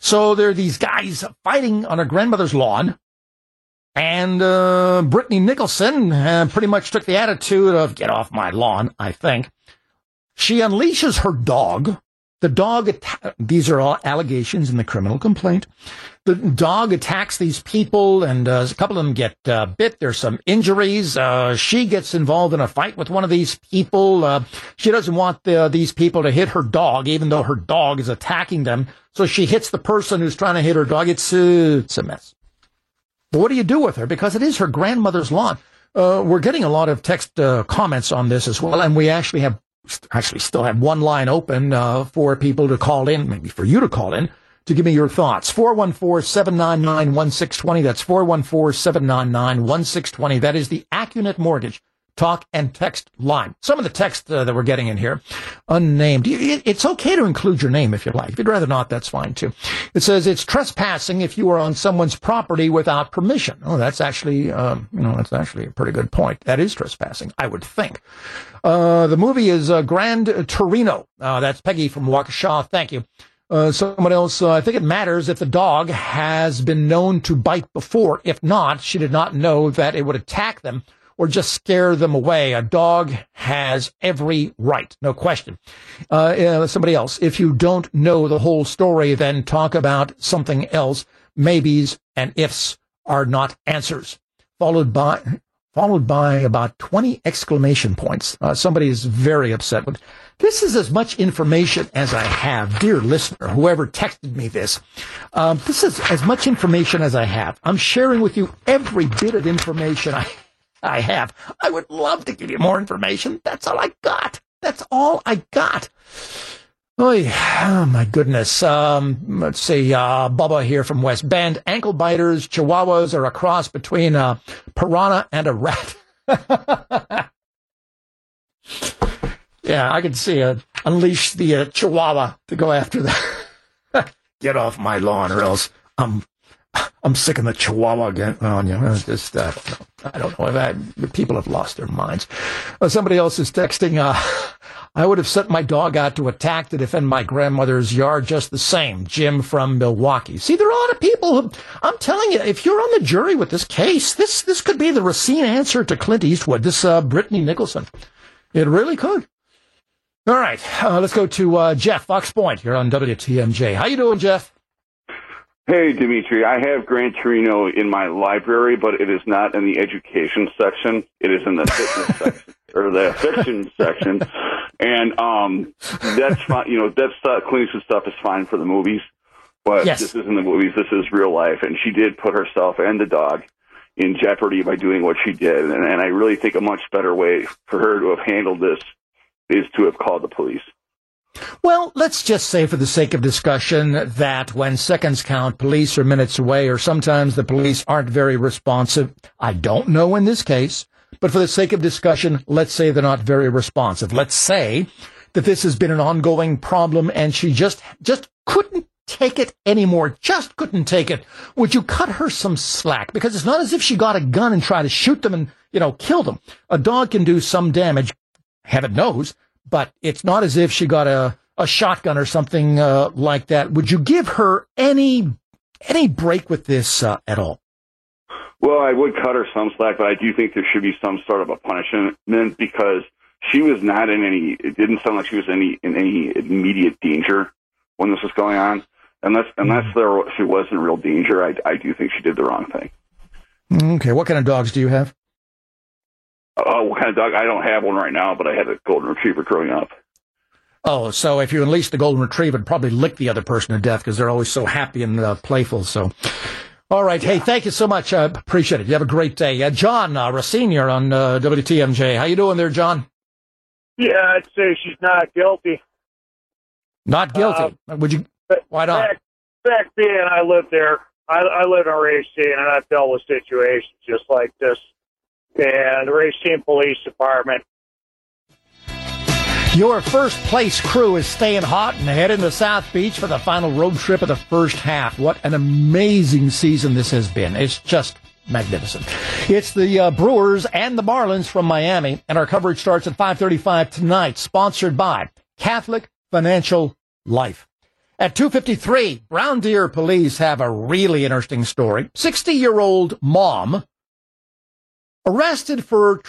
So there are these guys fighting on her grandmother's lawn, and Brittany Nicholson pretty much took the attitude of, get off my lawn, I think. She unleashes her dog. The dog, these are all allegations in the criminal complaint. The dog attacks these people, and a couple of them get bit. There's some injuries. She gets involved in a fight with one of these people. She doesn't want these people to hit her dog, even though her dog is attacking them. So she hits the person who's trying to hit her dog. It's a mess. But what do you do with her? Because it is her grandmother's lawn. We're getting a lot of text comments on this as well, and we actually still have one line open for people to call in, maybe for you to call in, to give me your thoughts. 414-799-1620. That's 414-799-1620. That is the AccuNet Mortgage talk and text line. Some of the text that we're getting in here, unnamed. It's okay to include your name if you like. If you'd rather not, that's fine too. It says it's trespassing if you are on someone's property without permission. Oh, that's actually, that's actually a pretty good point. That is trespassing, I would think. The movie is Grand Torino. That's Peggy from Waukesha. Thank you. Someone else, I think it matters if the dog has been known to bite before. If not, she did not know that it would attack them or just scare them away. A dog has every right, no question. Somebody else, if you don't know the whole story, then talk about something else. Maybes and ifs are not answers. Followed by followed by about 20 exclamation points. Somebody is very upset with this. Is as much information as I have, dear listener, whoever texted me this. This is as much information as I have. I'm sharing with you every bit of information I have. I would love to give you more information. That's all I got. That's all I got. Oh, my goodness. Let's see. Bubba here from West Bend. Ankle biters, chihuahuas are a cross between a piranha and a rat. Yeah, I could see unleash the chihuahua to go after that. Get off my lawn or else I'm sicking the chihuahua again on you. Just, I don't know. People have lost their minds. Somebody else is texting, I would have sent my dog out to attack to defend my grandmother's yard just the same. Jim from Milwaukee. See, there are a lot of people who, I'm telling you, if you're on the jury with this case, this could be the Racine answer to Clint Eastwood, this Brittany Nicholson. It really could. All right, let's go to Jeff, Fox Point. You're on WTMJ. How you doing, Jeff? Hey, Dimitri. I have Gran Torino in my library, but it is not in the education section. It is in the fitness section, or the fiction section. And that's fine. You know, that stuff, Clint Eastwood stuff is fine for the movies, but yes. This isn't the movies. This is real life. And she did put herself and the dog in jeopardy by doing what she did. And I really think a much better way for her to have handled this is to have called the police. Well, let's just say for the sake of discussion that when seconds count, police are minutes away, or sometimes the police aren't very responsive. I don't know in this case, but for the sake of discussion, let's say they're not very responsive. Let's say that this has been an ongoing problem and she just couldn't take it anymore, just couldn't take it. Would you cut her some slack? Because it's not as if she got a gun and tried to shoot them and, you know, kill them. A dog can do some damage, heaven knows. But it's not as if she got a shotgun or something like that. Would you give her any break with this at all? Well, I would cut her some slack, but I do think there should be some sort of a punishment because she was not in any. It didn't sound like she was in any immediate danger when this was going on. Unless she was in real danger, I do think she did the wrong thing. Okay, what kind of dogs do you have? What kind of dog? I don't have one right now, but I had a golden retriever growing up. Oh, so if you unleash the golden retriever, it'd probably lick the other person to death because they're always so happy and playful. So, all right. Yeah. Hey, thank you so much. I appreciate it. You have a great day. John Racine here on WTMJ. How you doing there, John? Yeah, I'd say she's not guilty. Not guilty? Would you? Why not? Back then, I lived there. I lived in Racine, and I've dealt with situations just like this. And the Racine Police Department. Your first place crew is staying hot and heading to South Beach for the final road trip of the first half. What an amazing season this has been. It's just magnificent. It's the Brewers and the Marlins from Miami, and our coverage starts at 5:35 tonight, sponsored by Catholic Financial Life. At 2:53, Brown Deer police have a really interesting story. 60-year-old mom arrested for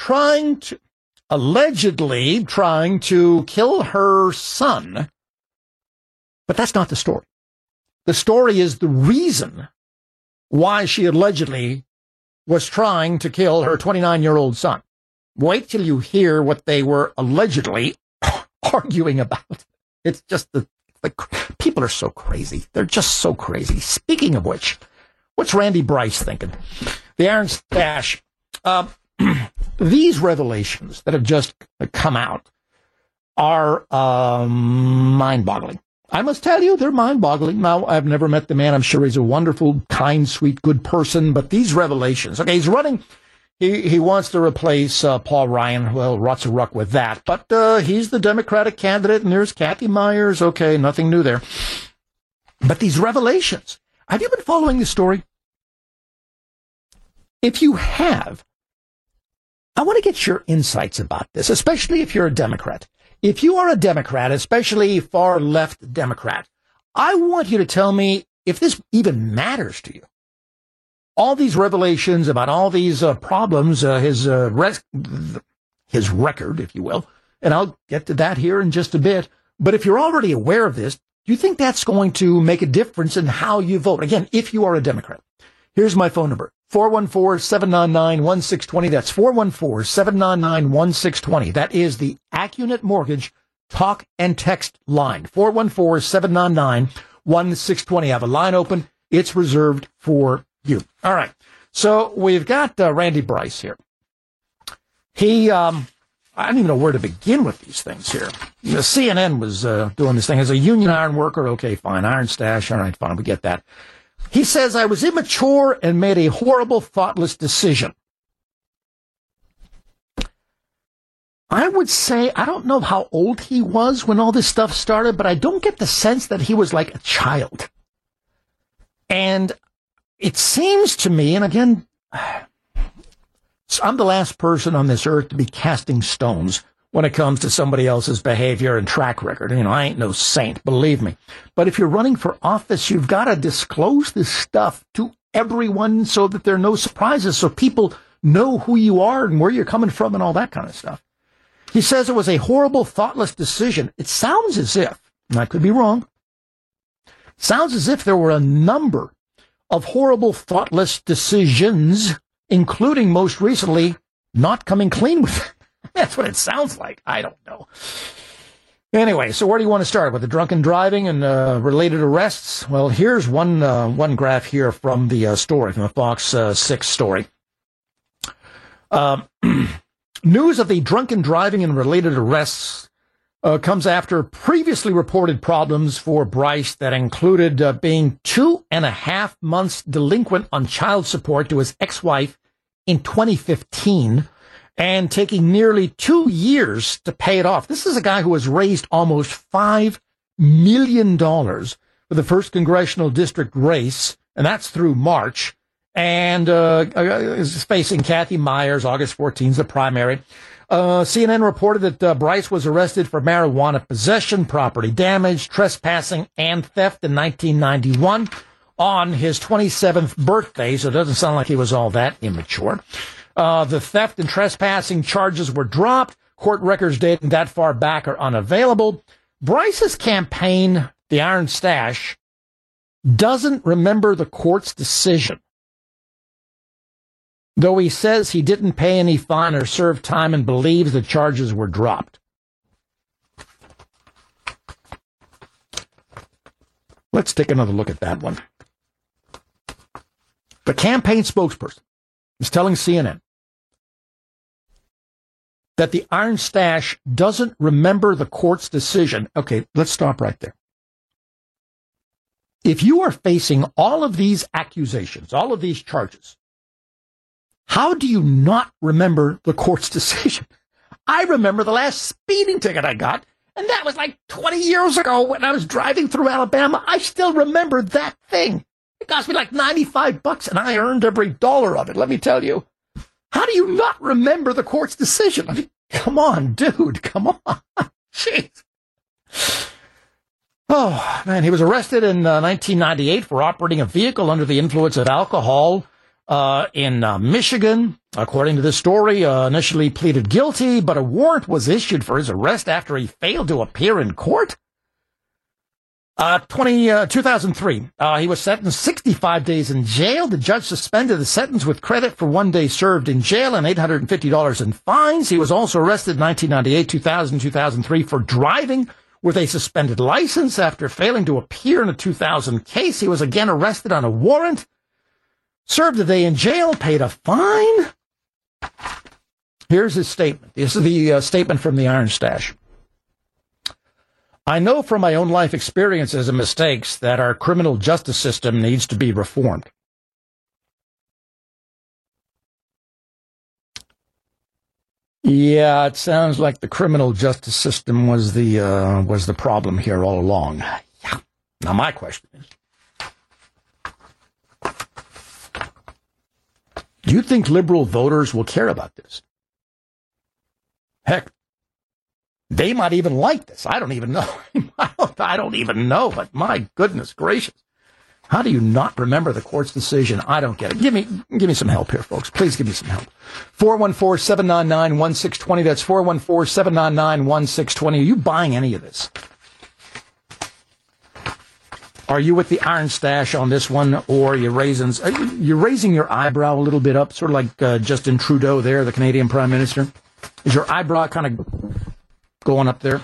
allegedly trying to kill her son. But that's not the story. The story is the reason why she allegedly was trying to kill her 29-year-old son. Wait till you hear what they were allegedly arguing about. It's just people are so crazy. They're just so crazy. Speaking of which, what's Randy Bryce thinking? The Iron Stash. These revelations that have just come out are mind-boggling. I must tell you, they're mind-boggling. Now, I've never met the man. I'm sure he's a wonderful, kind, sweet, good person. But these revelations, okay, he's running. He wants to replace Paul Ryan. Well, rots a ruck with that. But he's the Democratic candidate, and there's Kathy Myers. Okay, nothing new there. But these revelations, have you been following this story? If you have, I want to get your insights about this, especially if you're a Democrat. If you are a Democrat, especially far-left Democrat, I want you to tell me if this even matters to you. All these revelations about all these problems, his record, if you will, and I'll get to that here in just a bit. But if you're already aware of this, do you think that's going to make a difference in how you vote? Again, if you are a Democrat, here's my phone number. 414-799-1620. That's 414-799-1620. That is the AccuNet Mortgage talk and text line. 414-799-1620. I have a line open. It's reserved for you. All right. So we've got Randy Bryce here. He, I don't even know where to begin with these things here. The CNN was doing this thing. As a union iron worker, okay, fine. Iron stash, all right, fine. We get that. He says, I was immature and made a horrible, thoughtless decision. I would say, I don't know how old he was when all this stuff started, but I don't get the sense that he was like a child. And it seems to me, and again, I'm the last person on this earth to be casting stones when it comes to somebody else's behavior and track record. You know, I ain't no saint, believe me. But if you're running for office, you've got to disclose this stuff to everyone so that there are no surprises, so people know who you are and where you're coming from and all that kind of stuff. He says it was a horrible, thoughtless decision. It sounds as if, and I could be wrong, sounds as if there were a number of horrible, thoughtless decisions, including most recently not coming clean with it. That's what it sounds like. I don't know. Anyway, so where do you want to start? With the drunken driving and related arrests? Well, here's one graph here from the story, from the Fox 6 story. News of the drunken driving and related arrests comes after previously reported problems for Bryce that included being 2.5 months delinquent on child support to his ex-wife in 2015, and taking nearly 2 years to pay it off. This is a guy who has raised almost $5 million for the first congressional district race, and that's through March, and is facing Kathy Myers, August 14th, the primary. CNN reported that Bryce was arrested for marijuana possession, property damage, trespassing, and theft in 1991 on his 27th birthday, so it doesn't sound like he was all that immature. The theft and trespassing charges were dropped. Court records dating that far back are unavailable. Bryce's campaign, the Iron Stash, doesn't remember the court's decision, though he says he didn't pay any fine or serve time and believes the charges were dropped. Let's take another look at that one. The campaign spokesperson is telling CNN that the Iron Stash doesn't remember the court's decision. Okay, let's stop right there. If you are facing all of these accusations, all of these charges, how do you not remember the court's decision? I remember the last speeding ticket I got, and that was like 20 years ago when I was driving through Alabama. I still remember that thing. It cost me like $95, and I earned every dollar of it, let me tell you. How do you not remember the court's decision? I mean, come on, dude, come on. Jeez. Oh, man, he was arrested in 1998 for operating a vehicle under the influence of alcohol in Michigan. According to this story, initially pleaded guilty, but a warrant was issued for his arrest after he failed to appear in court. 2003, he was sentenced 65 days in jail. The judge suspended the sentence with credit for 1 day served in jail and $850 in fines. He was also arrested in 1998, 2000, 2003 for driving with a suspended license. After failing to appear in a 2000 case, he was again arrested on a warrant, served a day in jail, paid a fine. Here's his statement. This is the statement from the Iron Stash. I know from my own life experiences and mistakes that our criminal justice system needs to be reformed. Yeah, it sounds like the criminal justice system was the problem here all along. Yeah. Now my question is, do you think liberal voters will care about this? Heck, they might even like this. I don't even know. I don't even know, but my goodness gracious. How do you not remember the court's decision? I don't get it. Give me some help here, folks. Please give me some help. 414-799-1620. That's 414-799-1620. Are you buying any of this? Are you with the iron stash on this one, or your raisins? You're raising your eyebrow a little bit up, sort of like Justin Trudeau there, the Canadian Prime Minister. Is your eyebrow kind of going up there?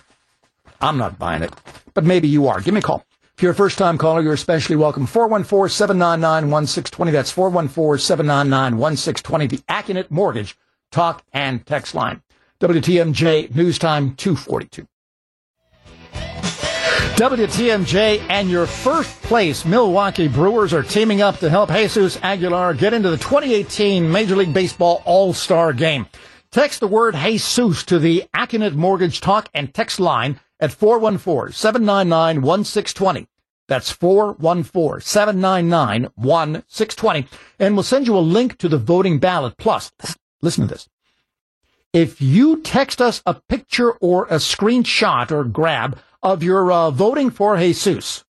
I'm not buying it, but maybe you are. Give me a call. If you're a first-time caller, you're especially welcome. 414-799-1620. That's 414-799-1620. The AccuNet Mortgage Talk and Text Line. WTMJ News Time 242. WTMJ and your first place Milwaukee Brewers are teaming up to help Jesus Aguilar get into the 2018 Major League Baseball All-Star Game. Text the word Jesus to the AccuNet Mortgage Talk and Text Line at 414-799-1620. That's 414-799-1620. And we'll send you a link to the voting ballot. Plus, listen to this. If you text us a picture or a screenshot or grab of your voting for Jesus,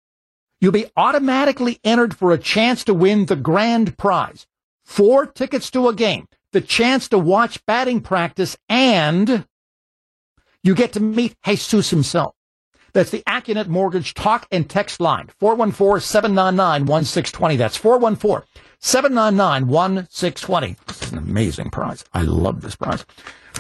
you'll be automatically entered for a chance to win the grand prize. 4 tickets to a game, the chance to watch batting practice, and you get to meet Jesus himself. That's the AccuNet Mortgage Talk and Text Line, 414-799-1620. That's 414-799-1620. It's an amazing prize. I love this prize.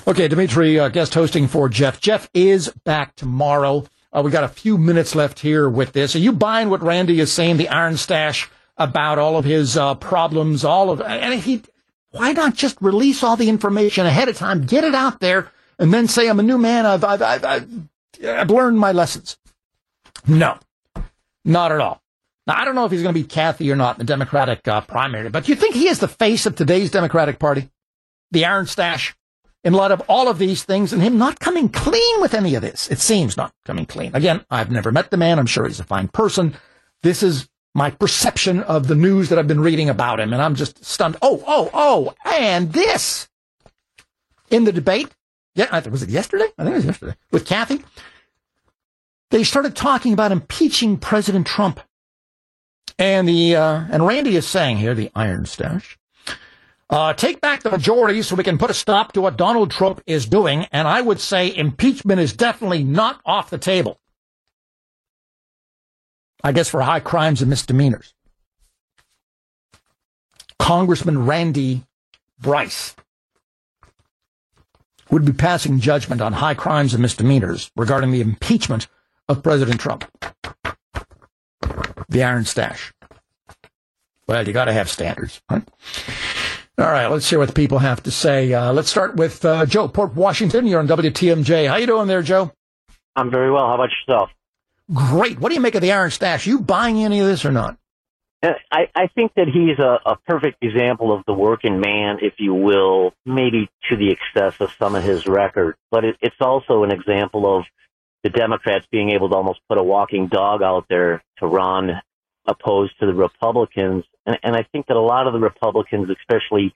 Okay, Dimitri, guest hosting for Jeff. Jeff is back tomorrow. We got a few minutes left here with this. Are you buying what Randy is saying, the iron stash, about all of his problems, all of, and he, why not just release all the information ahead of time, get it out there, and then say, I'm a new man, I've learned my lessons? No, not at all. Now, I don't know if he's going to beat Kathy or not in the Democratic primary, but you think he is the face of today's Democratic Party, the iron stash, in light of all of these things and him not coming clean with any of this? It seems not coming clean. Again, I've never met the man. I'm sure he's a fine person. This is my perception of the news that I've been reading about him, and I'm just stunned. Oh, and this. In the debate, was it yesterday? I think it was yesterday, with Kathy, they started talking about impeaching President Trump. And the and Randy is saying here, the iron stash, take back the majority so we can put a stop to what Donald Trump is doing. And I would say impeachment is definitely not off the table. I guess for high crimes and misdemeanors. Congressman Randy Bryce would be passing judgment on high crimes and misdemeanors regarding the impeachment of President Trump. The iron stash. Well, you got to have standards, right? All right, let's hear what the people have to say. Let's start with Joe, Port Washington. You're on WTMJ. How you doing there, Joe? I'm very well. How about yourself? Great. What do you make of the iron stash? You buying any of this or not? I think that he's a perfect example of the working man, if you will, maybe to the excess of some of his record. But it's also an example of the Democrats being able to almost put a walking dog out there to run, opposed to the Republicans. And I think that a lot of the Republicans, especially,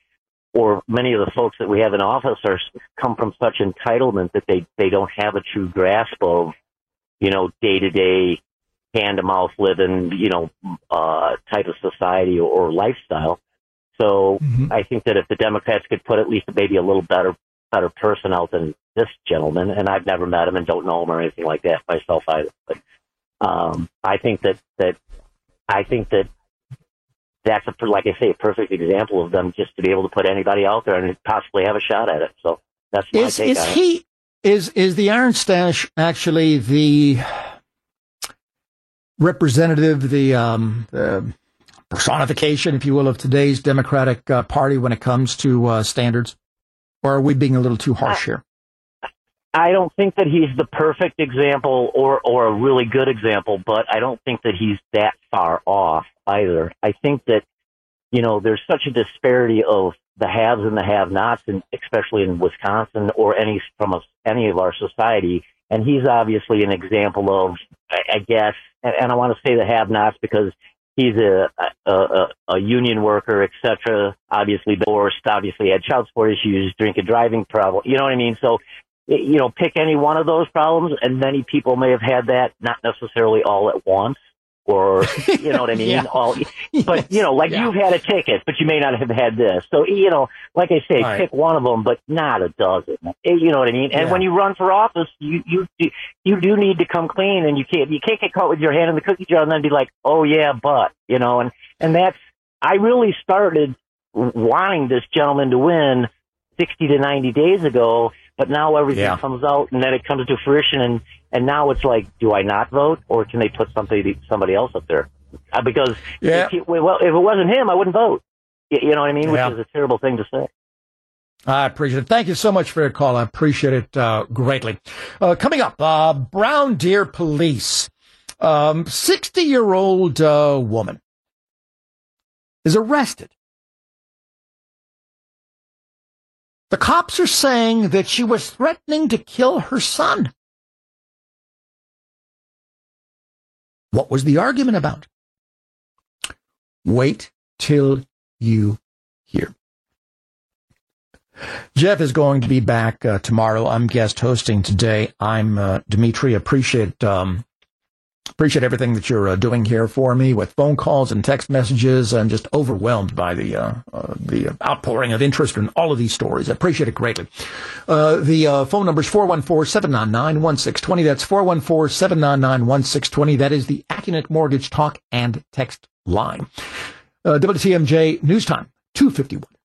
or many of the folks that we have in office, come from such entitlement that they don't have a true grasp of, you know, day-to-day, hand-to-mouth living, you know, type of society or lifestyle. So I think that if the Democrats could put at least maybe a little better person out than this gentleman, and I've never met him and don't know him or anything like that myself either, but I think that that's, like I say, a perfect example of them just to be able to put anybody out there and possibly have a shot at it. So that's my take on it. Is the iron stash actually the representative, the personification, if you will, of today's Democratic Party when it comes to standards? Or are we being a little too harsh here? I don't think that he's the perfect example or a really good example, but I don't think that he's that far off either. I think that, you know, there's such a disparity of the haves and the have-nots, and especially in Wisconsin or any of our society. And he's obviously an example of, I guess, and I want to say the have-nots because he's a union worker, et cetera, obviously divorced, obviously had child support issues, drink and driving problem. You know what I mean? So, you know, pick any one of those problems, and many people may have had that, not necessarily all at once or, you know what I mean? Yeah. But, you know, like you've had a ticket, but you may not have had this. So, you know, like I say, pick one of them, but not a dozen. You know what I mean? And when you run for office, you do need to come clean, and you can't get caught with your hand in the cookie jar and then be like, oh, yeah, but, you know, and that's, I really started wanting this gentleman to win 60 to 90 days ago, but now everything comes out and then it comes to fruition, and now it's like, do I not vote, or can they put somebody else up there? Because if it wasn't him, I wouldn't vote. You know what I mean? Yeah. Which is a terrible thing to say. I appreciate it. Thank you so much for your call. I appreciate it greatly. Coming up, Brown Deer Police, 60-year-old woman is arrested. The cops are saying that she was threatening to kill her son. What was the argument about? Wait till you hear. Jeff is going to be back tomorrow. I'm guest hosting today. I'm Dimitri. Appreciate everything that you're doing here for me with phone calls and text messages. I'm just overwhelmed by the outpouring of interest in all of these stories. I appreciate it greatly. The phone number is 414-799-1620. That's 414-799-1620. That is the AccuNet Mortgage Talk and Text line. WTMJ News Time, 2:51.